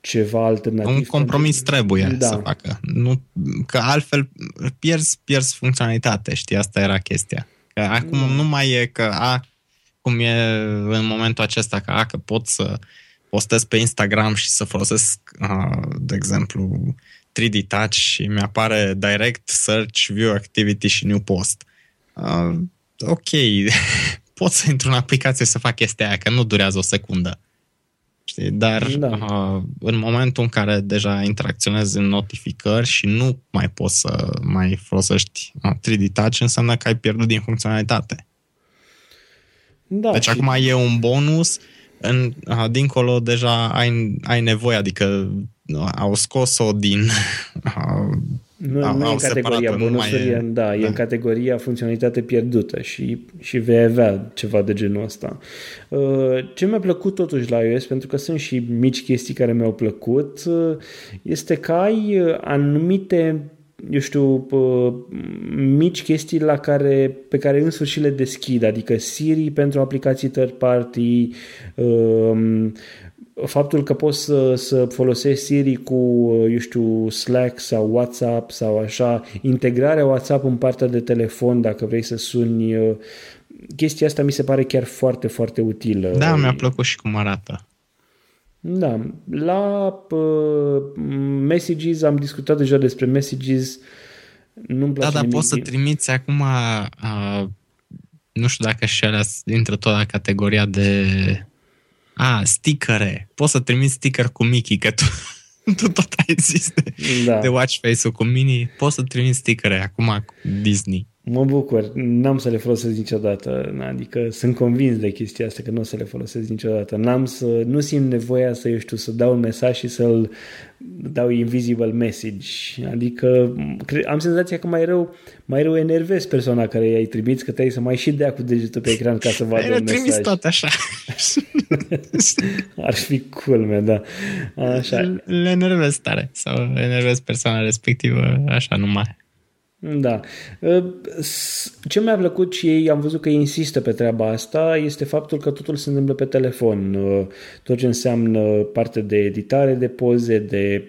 ceva alternativ. Un compromis pentru... trebuie da. să facă. Nu, că altfel pierzi, pierzi funcționalitate, știi? Asta era chestia. Că acum mm. nu mai e că... A, cum e în momentul acesta, că, a, că pot să postez pe Instagram și să folosesc, de exemplu, trei D Touch și mi-apare direct search, view activity și new post. Uh, ok, pot să intru în aplicație să fac chestia aia, că nu durează o secundă. Știi? Dar da. uh, în momentul în care deja interacționezi în notificări și nu mai poți să mai folosești trei D Touch, înseamnă că ai pierdut din funcționalitate. Da, deci și... acum e un bonus, în, dincolo deja ai, ai nevoie, adică au scos-o din... Nu, au, nu au în categoria bonusuri, e, da, e da. în categoria funcționalitate pierdută și, și vei avea ceva de genul ăsta. Ce mi-a plăcut totuși la iOS, pentru că sunt și mici chestii care mi-au plăcut, este că ai anumite... eu știu, mici chestii la care, pe care în sfârșit le deschid, adică Siri pentru aplicații third party, faptul că poți să, să folosești Siri cu, eu știu, Slack sau WhatsApp sau așa, integrarea WhatsApp în partea de telefon dacă vrei să suni, chestia asta mi se pare chiar foarte, foarte utilă. Da, mi-a plăcut și cum arată. Da, la uh, Messages, am discutat deja despre Messages, nu-mi place Da, dar poți să trimiți acum, uh, nu știu dacă și alea intră tot la categoria de a, ah, stickere, poți să trimiți sticker cu Mickey, că tu, tu tot ai zis de, da. de watch face-ul cu Mini, poți să trimiți stickere acum cu Disney. Mă bucur, n-am să le folosesc niciodată, adică sunt convins de chestia asta că nu o să le folosesc niciodată. N-am să, nu simt nevoia să, eu știu, să dau un mesaj și să-l dau invisible message, adică am senzația că mai rău, mai rău enervez persoana care i-ai trimis, că trebuie să mai și dea cu degetul pe ecran ca să vadă un mesaj. Ai trimis tot așa. Ar fi culme, da. Așa. Le enervez tare sau enervez persoana respectivă așa numai. Da. Ce mi-a plăcut și ei, am văzut că ei insistă pe treaba asta, este faptul că totul se întâmplă pe telefon. Tot ce înseamnă parte de editare, de poze, de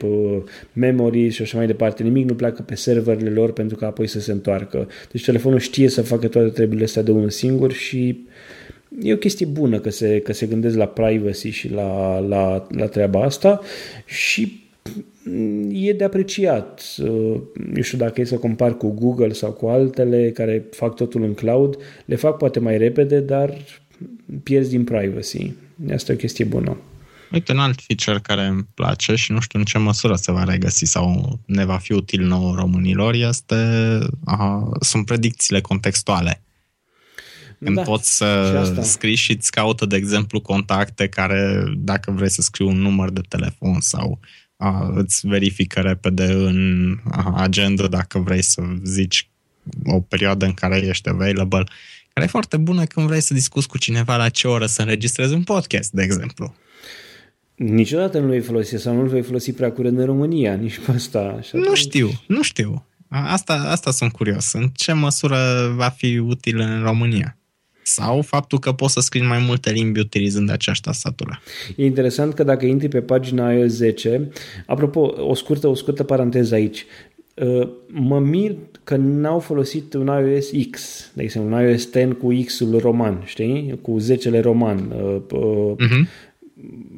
memory și așa mai departe. Nimic nu pleacă pe serverele lor pentru că apoi să se întoarcă. Deci telefonul știe să facă toate treburile astea de unul singur și e o chestie bună că se, că se gândesc la privacy și la, la, la treaba asta și e de apreciat. Eu știu, dacă e să compar cu Google sau cu altele care fac totul în cloud, le fac poate mai repede, dar pierzi din privacy. Asta e o chestie bună. Uite, un alt feature care îmi place și nu știu în ce măsură se va regăsi sau ne va fi util nouă românilor este aha, sunt predicțiile contextuale. Când da, poți să și scrii și îți caută, de exemplu, contacte care, dacă vrei să scrii un număr de telefon sau A, îți verifică repede în agenda dacă vrei să zici o perioadă în care ești available, care e foarte bună când vrei să discuți cu cineva la ce oră să înregistrezi un podcast, de exemplu. Niciodată nu-l vei folosi sau nu-l vei folosi prea curând în România, nici pe asta. Așa. Nu știu, nu știu. Asta, asta sunt curios. În ce măsură va fi util în România? Sau faptul că poți să scrii mai multe limbi utilizând aceeași tastatură. E interesant că dacă intri pe pagina iOS zece, apropo, o scurtă, o scurtă paranteză aici, mă mir că n-au folosit un iOS X, de exemplu, un iOS zece cu X-ul roman, știi? Cu zecele roman. Uh-huh.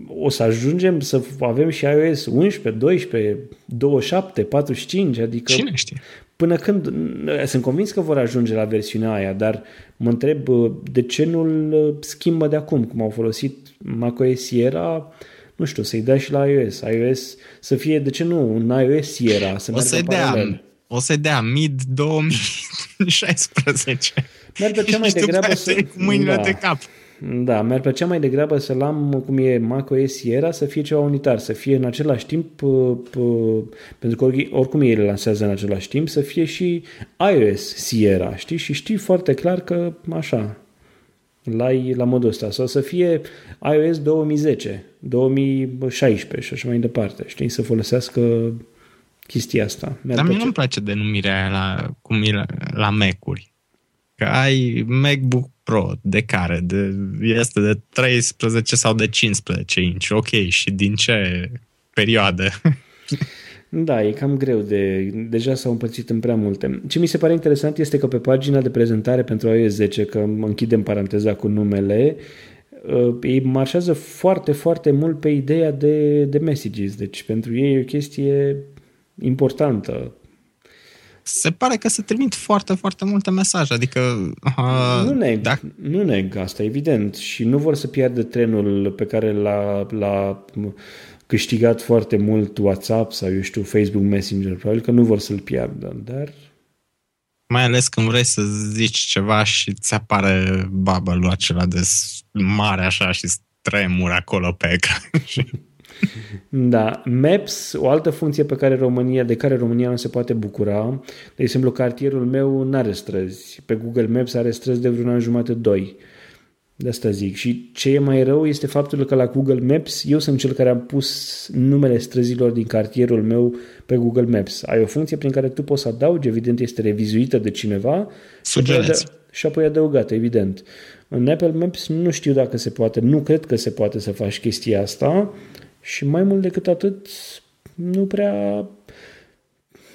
O să ajungem să avem și iOS unsprezece, doisprezece, douăzeci și șapte, patruzeci și cinci, adică... Cine știe? Până când, sunt convins că vor ajunge la versiunea aia, dar mă întreb de ce nu-l schimbă de acum, cum au folosit macOS Sierra, nu știu, să-i dea și la iOS. iOS să fie, de ce nu, un iOS Sierra, să o să dea, o să dea mid două mii șaisprezece. Merge cea mai degrabă să... cu mâinile da. de cap. Da, mi-ar plăcea mai degrabă să-l am cum e macOS Sierra, să fie ceva unitar, să fie în același timp, pentru că oricum ei le lansează în același timp, să fie și iOS Sierra, știi? Și știi foarte clar că așa, l-ai la modul ăsta. Sau să fie iOS două mii zece, două mii șaisprezece și așa mai departe, știi? Să folosească chestia asta. Mi-ar Dar mie nu-mi place denumirea aia la, cum e la, la Mac-uri. Că ai MacBook Pro, de care? De, este de treisprezece sau de cincisprezece inch. Ok, și din ce perioadă? Da, e cam greu. De, deja s-au împărțit în prea multe. Ce mi se pare interesant este că pe pagina de prezentare pentru iOS zece, că închidem paranteza cu numele, ei marșează foarte, foarte mult pe ideea de, de messages. Deci pentru ei e o chestie importantă. Se pare că se trimit foarte, foarte multe mesaje, adică... Uh, nu neg, da? nu neg, asta evident, și nu vor să piardă trenul pe care l-a, l-a câștigat foarte mult WhatsApp sau, eu știu, Facebook Messenger, probabil că nu vor să-l piardă, dar... Mai ales când vrei să zici ceva și ți apare bubble-ul acela de mare așa și tremuri acolo pe ecran și... Da, Maps, o altă funcție pe care România, de care România nu se poate bucura. De exemplu, cartierul meu n-are străzi. Pe Google Maps are străzi de vreun an jumate, doi. De asta zic. Și ce e mai rău este faptul că la Google Maps eu sunt cel care am pus numele străzilor din cartierul meu pe Google Maps. Ai o funcție prin care tu poți să adaugi, evident este revizuită de cineva, sugereți. Și apoi adăugată, evident. În Apple Maps nu știu dacă se poate, nu cred că se poate să faci chestia asta. Și mai mult decât atât, nu prea...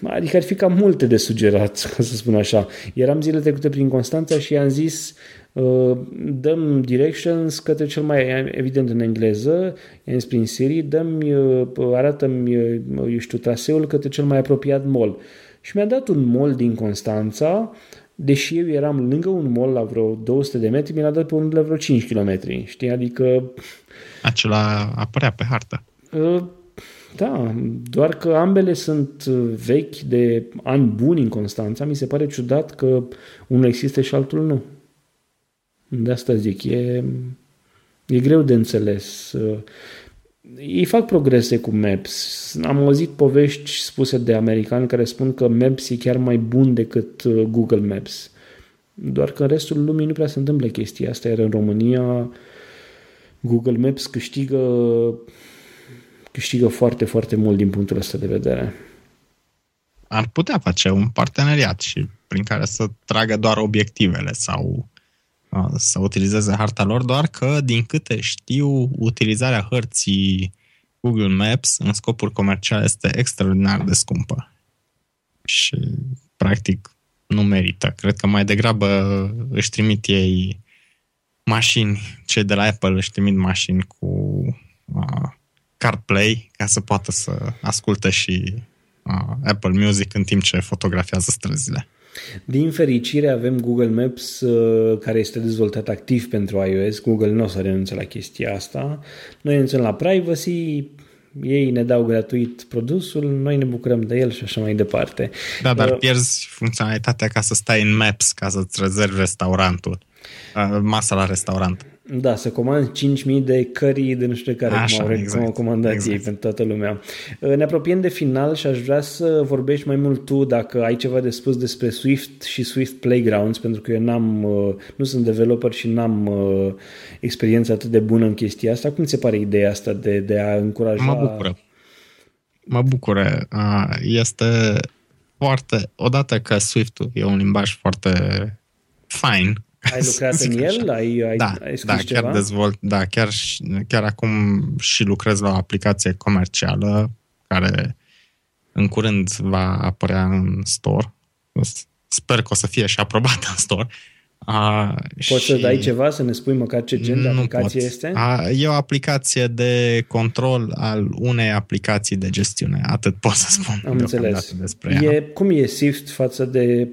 Adică ar fi cam multe de sugerat, ca să spun așa. Eram zile trecute prin Constanța și i-am zis uh, dăm directions către cel mai evident în engleză, i-am zis prin Siri, dă-mi, uh, arată-mi, uh, eu știu, traseul către cel mai apropiat mall. Și mi-a dat un mall din Constanța, deși eu eram lângă un mall la vreo două sute de metri, mi-l-a dat pe unul la vreo cinci kilometri, știi? Adică... Acela apărea pe hartă. Da, doar că ambele sunt vechi de ani buni în Constanța. Mi se pare ciudat că unul există și altul nu. De asta zic, e, e greu de înțeles. Ei fac progrese cu Maps. Am auzit povești spuse de americani care spun că Maps e chiar mai bun decât Google Maps. Doar că în restul lumii nu prea se întâmplă chestia asta. Iar în România... Google Maps câștigă, câștigă foarte, foarte mult din punctul ăsta de vedere. Ar putea face un parteneriat și prin care să tragă doar obiectivele sau să utilizeze harta lor, doar că, din câte știu, utilizarea hărții Google Maps în scopuri comerciale este extraordinar de scumpă. Și, practic, nu merită. Cred că mai degrabă își trimit ei mașini, cei de la Apple își trimit mașini cu uh, CarPlay ca să poată să asculte și uh, Apple Music în timp ce fotografiază străzile. Din fericire avem Google Maps uh, care este dezvoltat activ pentru iOS. Google nu o să renunțe la chestia asta. Noi renunțăm la privacy, ei ne dau gratuit produsul, noi ne bucurăm de el și așa mai departe. Da, dar uh, pierzi funcționalitatea ca să stai în Maps, ca să-ți rezervi restaurantul. Masa la restaurant. Da, să comand cinci mii de curry de nu știu care. Așa, cum au exact, comandat exact. Ei pentru toată lumea. Ne apropiem de final și aș vrea să vorbești mai mult tu dacă ai ceva de spus despre Swift și Swift Playgrounds, pentru că eu n-am, nu sunt developer și n-am experiență atât de bună în chestia asta. Cum ți se pare ideea asta de, de a încuraja? Mă bucură. Mă bucură. Este foarte... Odată că Swift-ul e un limbaj foarte fain. Ai lucrat în el? Ai, ai, da, ai scris da, chiar ceva? Dezvolt, da, chiar, chiar acum și lucrez la o aplicație comercială care în curând va apărea în store. Sper că o să fie și aprobată în store. A, Poți și să dai ceva, să ne spui măcar ce gen de aplicație pot. Este? A, e o aplicație de control al unei aplicații de gestiune. Atât pot să spun. Am înțeles. Despre e, cum e Swift față de,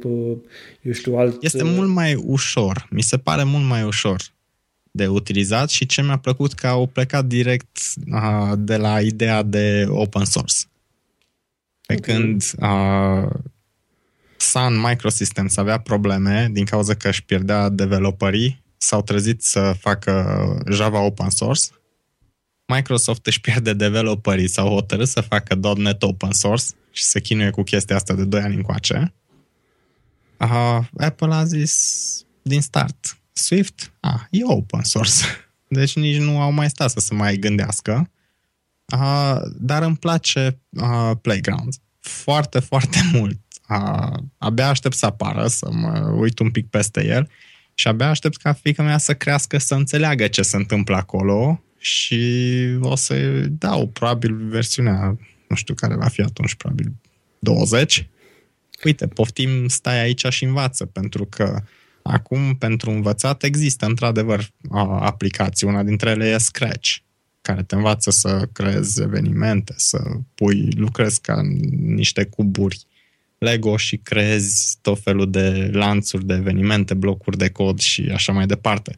eu știu, alt... Este mult mai ușor. Mi se pare mult mai ușor de utilizat și ce mi-a plăcut că au plecat direct a, de la ideea de open source. Pe okay. când... A, Sun Microsystems avea probleme din cauza că își pierdea developerii s-au trezit să facă Java open source, Microsoft își pierde developerii, s-au hotărât să facă .NET open source și se chinuie cu chestia asta de doi ani încoace. Uh, Apple a zis din start, Swift, a, e open source. Deci nici nu au mai stat să se mai gândească. Uh, dar îmi place uh, Playground foarte, foarte mult. Uh, abia aștept să apară, să mă uit un pic peste el și abia aștept ca fiica mea să crească, să înțeleagă ce se întâmplă acolo și o să-i dau probabil versiunea, nu știu care va fi atunci, probabil douăzeci. Uite, poftim, stai aici și învață, pentru că acum pentru învățat există într-adevăr aplicații, una dintre ele e Scratch, care te învață să creezi evenimente, să pui, lucrezi ca niște cuburi Lego și creezi tot felul de lanțuri de evenimente, blocuri de cod și așa mai departe.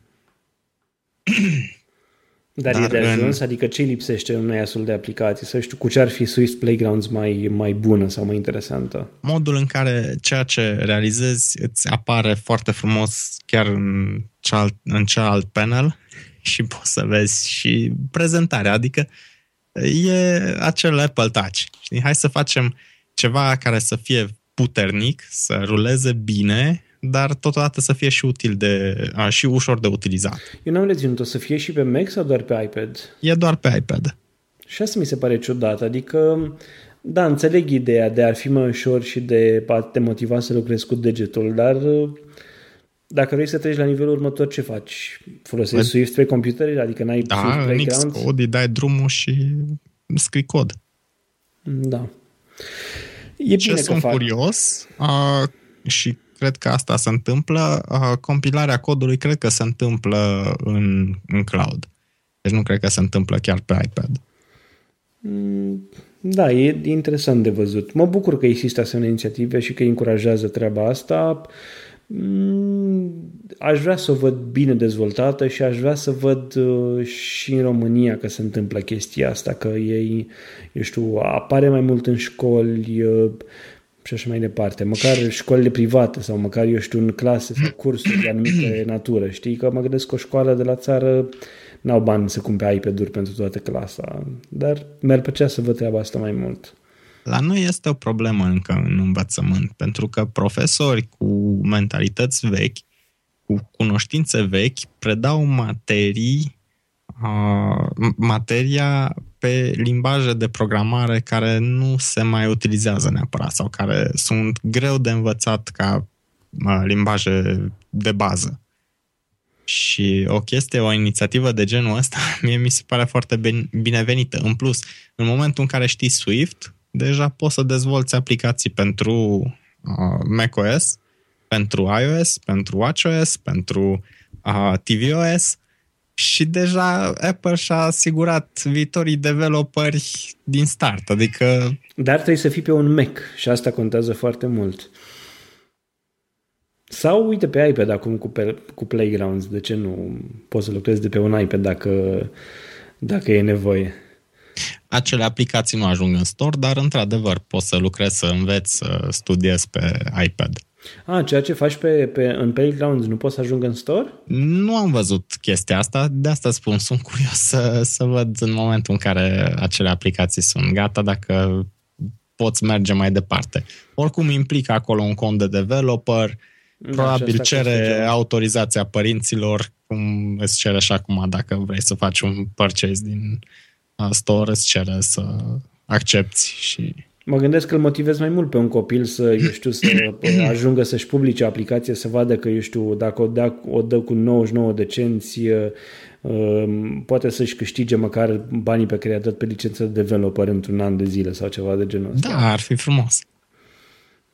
Dar, Dar e de ajuns? În... Adică ce lipsește în astfel de aplicații? Să știu, cu ce ar fi Swift Playgrounds mai, mai bună sau mai interesantă? Modul în care ceea ce realizezi îți apare foarte frumos chiar în cealalt, în cealalt panel și poți să vezi și prezentarea. Adică e acel Apple Touch. Știi? Hai să facem ceva care să fie puternic, să ruleze bine, dar totodată să fie și util de, a, și ușor de utilizat. Eu n-am reținut, o să fie și pe Mac sau doar pe iPad? E doar pe iPad. Și asta mi se pare ciudat, adică, da, înțeleg ideea de a fi mai ușor și de a te motiva să lucrezi cu degetul, dar dacă vrei să treci la nivelul următor, ce faci? Folosești Swift pe computer? Adică n-ai da, Swift Playground? Da, Xcode, îi dai drumul și scrii cod. Da. E ce sunt fac. Curios a, și cred că asta se întâmplă, uh, compilarea codului cred că se întâmplă în, în cloud. Deci nu cred că se întâmplă chiar pe iPad. Da, e interesant de văzut. Mă bucur că există asemenea inițiative și că încurajează treaba asta. Aș vrea să o văd bine dezvoltată și aș vrea să văd și în România că se întâmplă chestia asta, că ei, eu știu, apare mai mult în școli, și așa mai departe, măcar școlile private sau măcar, eu știu, în clase sau cursuri de anumite natură, știi? Că mă gândesc că o școală de la țară n-au bani să cumpere iPad-uri pentru toată clasa, dar mi-ar plăcea să văd treaba asta mai mult. La noi este o problemă încă în învățământ, pentru că profesori cu mentalități vechi, cu cunoștințe vechi, predau materii, uh, materia pe limbaje de programare care nu se mai utilizează neapărat sau care sunt greu de învățat ca limbaje de bază. Și o chestie, o inițiativă de genul ăsta, mie mi se pare foarte binevenită. În plus, în momentul în care știi Swift, deja poți să dezvolți aplicații pentru macOS, pentru iOS, pentru watchOS, pentru tvOS. Și deja Apple și-a asigurat viitorii developeri din start, adică... Dar trebuie să fii pe un Mac și asta contează foarte mult. Sau uite pe iPad acum cu, pe, cu Playgrounds, de ce nu poți să lucrezi de pe un iPad dacă, dacă e nevoie? Acele aplicații nu ajung în store, dar într-adevăr poți să lucrezi, să înveți, să studiezi pe iPad. A, ceea ce faci pe, pe, în Playground nu poți să ajungă în store? Nu am văzut chestia asta, de asta spun, sunt curios să, să văd în momentul în care acele aplicații sunt gata, dacă poți merge mai departe. Oricum implică acolo un cont de developer, da, probabil cere autorizația părinților, cum îți cere și acum, dacă vrei să faci un purchase din store, îți cere să accepti și... Mă gândesc că îl motivez mai mult pe un copil să, eu știu, să ajungă să-și publice aplicație, să vadă că, eu știu, dacă o dă, o dă cu nouăzeci și nouă de cenți, poate să-și câștige măcar banii pe care i-a dat pe licență de developer într-un an de zile sau ceva de genul ăsta. Da, ar fi frumos.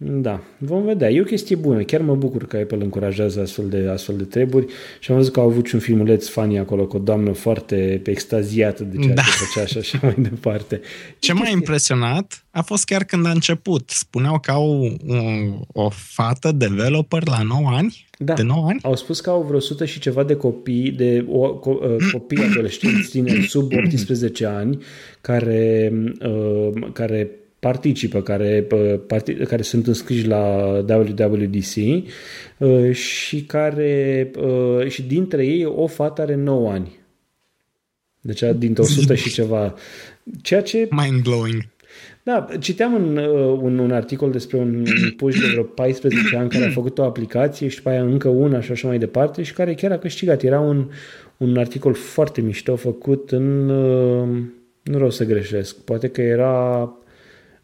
Da, vom vedea. E o chestie bună. Chiar mă bucur că Apple încurajează astfel de, astfel de treburi și am văzut că au avut și un filmuleț funny acolo cu o doamnă foarte extaziată de ceea da. ce făcea și așa mai departe. Ce m-a impresionat a fost chiar când a început. Spuneau că au um, o fată developer la nouă ani. Da. De nouă ani? Au spus că au vreo sută și ceva de copii, de o, co, copii adolescenți tineri sub optsprezece ani care, uh, care participă, care, care sunt înscriși la W W D C și care și dintre ei o fată are nouă ani. Deci dintre o sută și ceva. Ceea ce... Mind-blowing. Da, citeam un, un, un articol despre un puș de vreo paisprezece ani care a făcut o aplicație și după aia încă una și așa mai departe și care chiar a câștigat. Era un, un articol foarte mișto făcut în... Nu vreau să greșesc. Poate că era...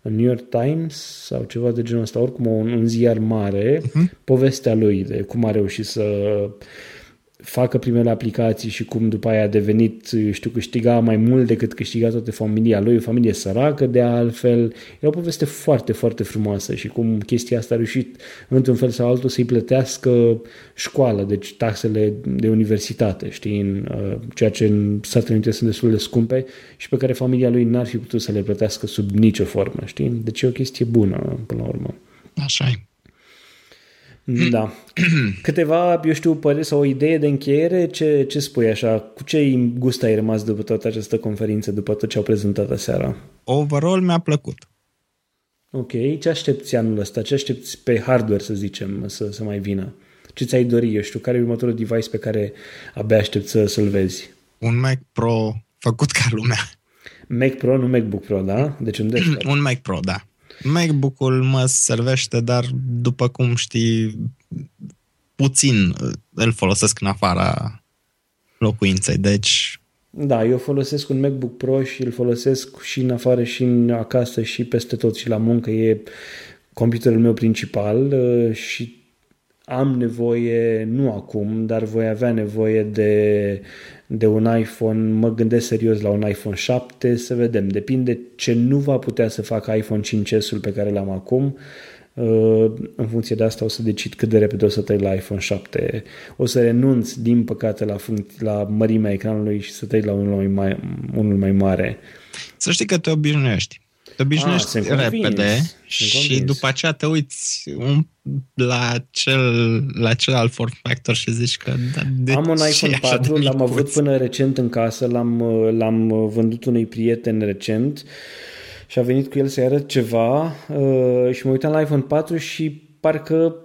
New York Times sau ceva de genul ăsta, oricum un, un ziar mare, uh-huh. povestea lui de cum a reușit să facă primele aplicații și cum după aia a devenit, știu, câștiga mai mult decât câștiga toată familia lui, o familie săracă de altfel. E o poveste foarte, foarte frumoasă și cum chestia asta a reușit într-un fel sau altul să-i plătească școala, deci taxele de universitate, știi, în, ceea ce în Statele Unite sunt destul de scumpe și pe care familia lui n-ar fi putut să le plătească sub nicio formă, știi? Deci e o chestie bună, până la urmă. Așa e. Da. Câteva, eu știu, păreri sau o idee de încheiere, ce, ce spui așa? Cu ce gust ai rămas după toată această conferință, după tot ce au prezentat aseara? Overall mi-a plăcut. Ok, ce aștepți anul ăsta? Ce aștepți pe hardware, să zicem, să, să mai vină? Ce ți-ai dori, eu știu? Care e următorul device pe care abia aștepți să, să-l vezi? Un Mac Pro făcut ca lumea. Mac Pro, nu MacBook Pro, da? Deci un desktop. Un Mac Pro, da. MacBook-ul mă servește, dar după cum știi, puțin îl folosesc în afara locuinței, deci... Da, eu folosesc un MacBook Pro și îl folosesc și în afară și în acasă și peste tot și la muncă, e computerul meu principal și am nevoie, nu acum, dar voi avea nevoie de, de un iPhone, mă gândesc serios la un iPhone șapte, să vedem, depinde ce nu va putea să facă iPhone cinci S-ul pe care l-am acum, în funcție de asta o să decid cât de repede o să trec la iPhone șapte, o să renunț din păcate la, func- la mărimea ecranului și să trec la unul mai, unul mai mare. Să știi că te obișnuiești. Te obișnuiești ah, repede și după aceea te uiți un, la, cel, la cel alt form factor și zici că... Da, de am un iPhone patru, l-am avut până recent în casă, l-am, l-am vândut unui prieten recent și a venit cu el să-i arăt ceva și mă uitam la iPhone patru și parcă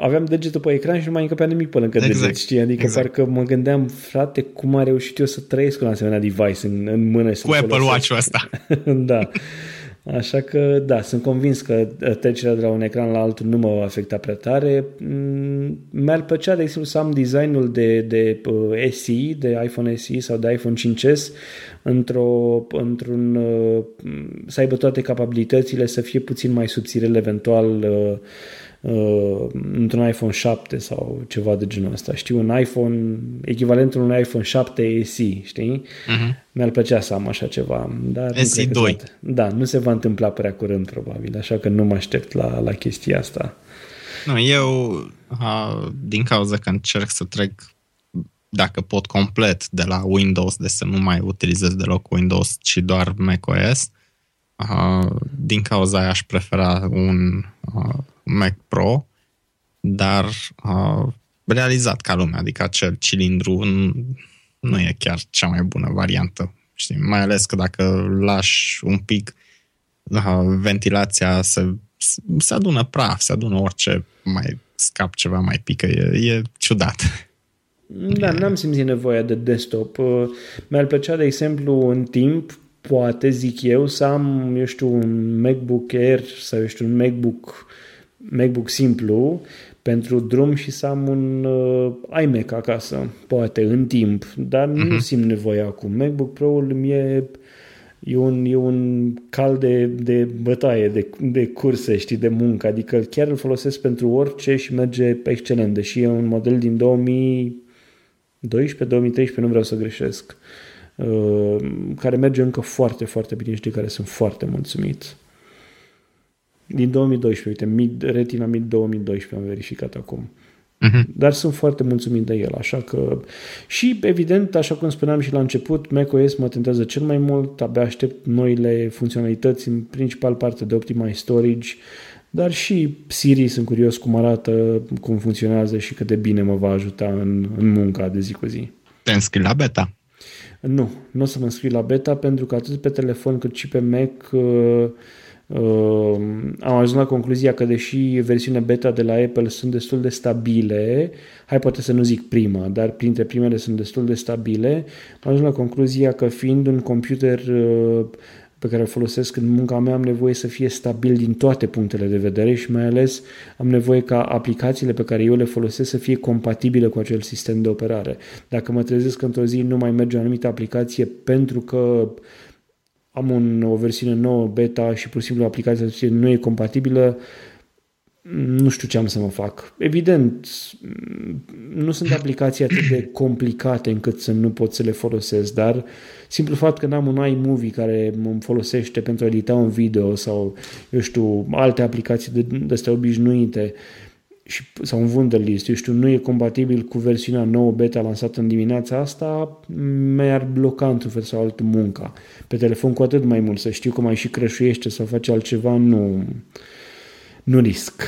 aveam degetul pe ecran și nu mai încăpea nimic pe lângă exact. deget, știi? Adică exact. Parcă mă gândeam, frate, cum a reușit eu să trăiesc un asemenea device în, în mână. Cu Apple Watch-ul ăsta. Da. Așa că, da, sunt convins că trecerea de la un ecran la altul nu mă afecta prea tare. Mi-ar plăcea, de exemplu, să am designul de, de S E, de iPhone S E sau de iPhone cinci S într-o, într-un, să aibă toate capabilitățile, să fie puțin mai subțirel eventual într-un iPhone șapte sau ceva de genul ăsta. Știu, un iPhone, echivalentul unui iPhone șapte S E, știi? Uh-huh. Mi-ar plăcea să am așa ceva. Dar S E doi. Da, nu se va întâmpla prea curând, probabil, așa că nu mă aștept la, la chestia asta. Nu, eu, a, din cauza că încerc să trec, dacă pot, complet de la Windows, de să nu mai utilizez deloc Windows, ci doar macOS, a, din cauza aia aș prefera un... A, Mac Pro, dar uh, realizat ca lumea, adică acel cilindru nu e chiar cea mai bună variantă, știi? Mai ales că dacă lași un pic uh, ventilația se, se adună praf, se adună orice, mai scap ceva, mai pică, e, e ciudat. Da, n-am simțit nevoia de desktop. Mi-ar plăcea, de exemplu, în timp, poate, zic eu, să am, eu știu, un MacBook Air sau, eu știu, un MacBook MacBook simplu pentru drum și să am un uh, iMac acasă, poate, în timp, dar uh-huh. nu simt nevoia acum. MacBook Pro-ul mie e un, e un cal de, de bătaie, de, de curse, știi, de muncă, adică chiar îl folosesc pentru orice și merge excelent, deși e un model din două mii doisprezece, două mii treisprezece, nu vreau să greșesc, uh, care merge încă foarte, foarte bine și de care sunt foarte mulțumit. Din două mii doisprezece, uite, mid, Retina mid două mii doisprezece am verificat acum. Uh-huh. Dar sunt foarte mulțumit de el, așa că... Și, evident, așa cum spuneam și la început, macOS mă tentează cel mai mult, abia aștept noile funcționalități, în principal parte de Optimize Storage, dar și Siri, sunt curios cum arată, cum funcționează și cât de bine mă va ajuta în, în munca de zi cu zi. Te înscrii la beta? Nu, nu o să mă înscriu la beta, pentru că atât pe telefon cât și pe Mac... Uh, Uh, am ajuns la concluzia că deși versiunea beta de la Apple sunt destul de stabile, hai poate să nu zic prima, dar printre primele sunt destul de stabile, am ajuns la concluzia că fiind un computer uh, pe care îl folosesc în munca mea, am nevoie să fie stabil din toate punctele de vedere și mai ales am nevoie ca aplicațiile pe care eu le folosesc să fie compatibile cu acel sistem de operare. Dacă mă trezesc că într-o zi nu mai merge o anumită aplicație pentru că am un, o versiune nouă, beta, și pur și simplu aplicația nu e compatibilă, nu știu ce am să mă fac. Evident, nu sunt aplicații atât de complicate încât să nu pot să le folosesc, dar simplu fapt că n-am un iMovie care mă folosește pentru a edita un video sau, eu știu, alte aplicații de, de astea obișnuite și, sau un Wunderlist, eu știu, nu e compatibil cu versiunea nouă beta lansată în dimineața asta, mi-ar bloca într-un fel sau altul munca. Pe telefon cu atât mai mult, să știu că mai și crășuiește sau face altceva, nu... Nu risc,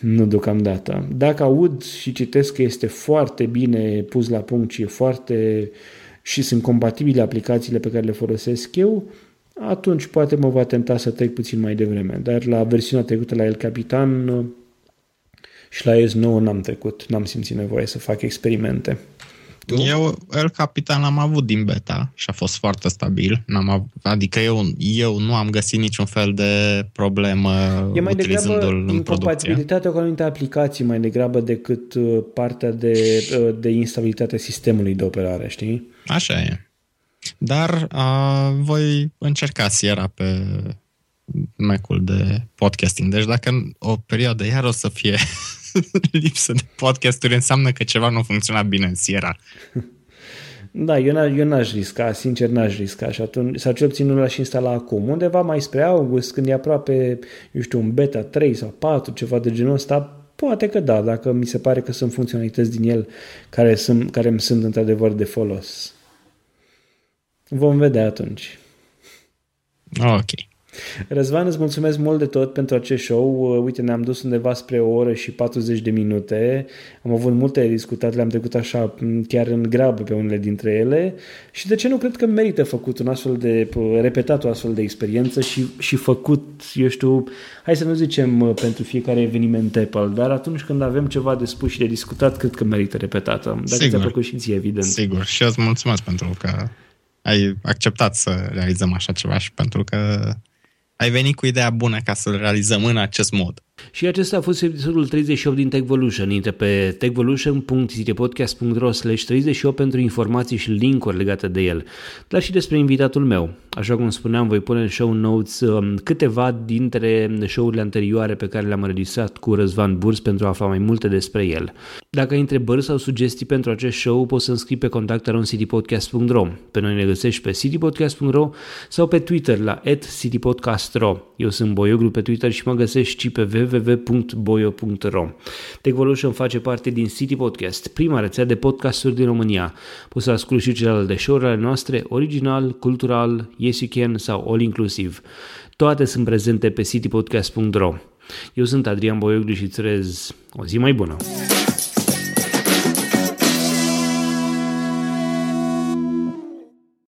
nu deocamdată. Dacă aud și citesc că este foarte bine pus la punct și, e foarte, și sunt compatibile aplicațiile pe care le folosesc eu, atunci poate mă va tenta să trec puțin mai devreme. Dar la versiunea trecută la El Capitan și la iOS nouă n-am trecut, n-am simțit nevoie să fac experimente. Tu? Eu El Capitan l-am avut din beta și a fost foarte stabil. N-am avut, adică eu, eu nu am găsit niciun fel de problemă e mai utilizându-l în compatibilitatea cu anumite aplicații mai degrabă decât partea de, de instabilitate sistemului de operare, știi? Așa e. Dar a, voi încerca Sierra pe Mac-ul de podcasting. Deci dacă o perioadă iar o să fie... lipsă de podcasturi înseamnă că ceva nu funcționa bine în Sierra. Da, eu, n- eu n-aș risca, sincer n-aș risca și atunci, sau cel puțin nu l-aș instala acum. Undeva mai spre august, când e aproape, eu știu, un beta trei sau patru, ceva de genul ăsta, poate că da, dacă mi se pare că sunt funcționalități din el care, sunt, care îmi sunt într-adevăr de folos. Vom vedea atunci. Ok. Răzvan, îți mulțumesc mult de tot pentru acest show. Uite, ne-am dus undeva spre o oră și patruzeci de minute. Am avut multe de discutat, le-am trecut așa chiar în grabă pe unele dintre ele și de ce nu cred că merită făcut un astfel de, repetat o astfel de experiență și, și făcut, eu știu, hai să nu zicem pentru fiecare eveniment Apple, dar atunci când avem ceva de spus și de discutat, cred că merită repetată. Dacă ți-a plăcut și ție, evident. Sigur, și eu îți mulțumesc pentru că ai acceptat să realizăm așa ceva și pentru că ai venit cu ideea bună ca să-l realizăm în acest mod. Și acesta a fost episodul treizeci și opt din Techvolution. Intră pe techvolution punct citypodcast punct ro slash treizeci și opt pentru informații și link-uri legate de el, dar și despre invitatul meu. Așa cum spuneam, voi pune în show notes câteva dintre show-urile anterioare pe care le-am înregistrat cu Răzvan Burz pentru a afla mai multe despre el. Dacă ai întrebări sau sugestii pentru acest show, poți să-mi scrii pe contact arond citypodcast punct ro. Pe noi ne găsești pe citypodcast punct ro sau pe Twitter la at citypodcast punct ro. Eu sunt Boioglu pe Twitter și mă găsești și pe w w w punct boio punct ro. Techvolution face parte din City Podcast, prima rețea de podcasturi din România. Poți să asculti și celelalte show-uri ale noastre, original, cultural, yes you can sau all inclusiv. Toate sunt prezente pe citypodcast punct ro. Eu sunt Adrian Boioglu și îți urez o zi mai bună!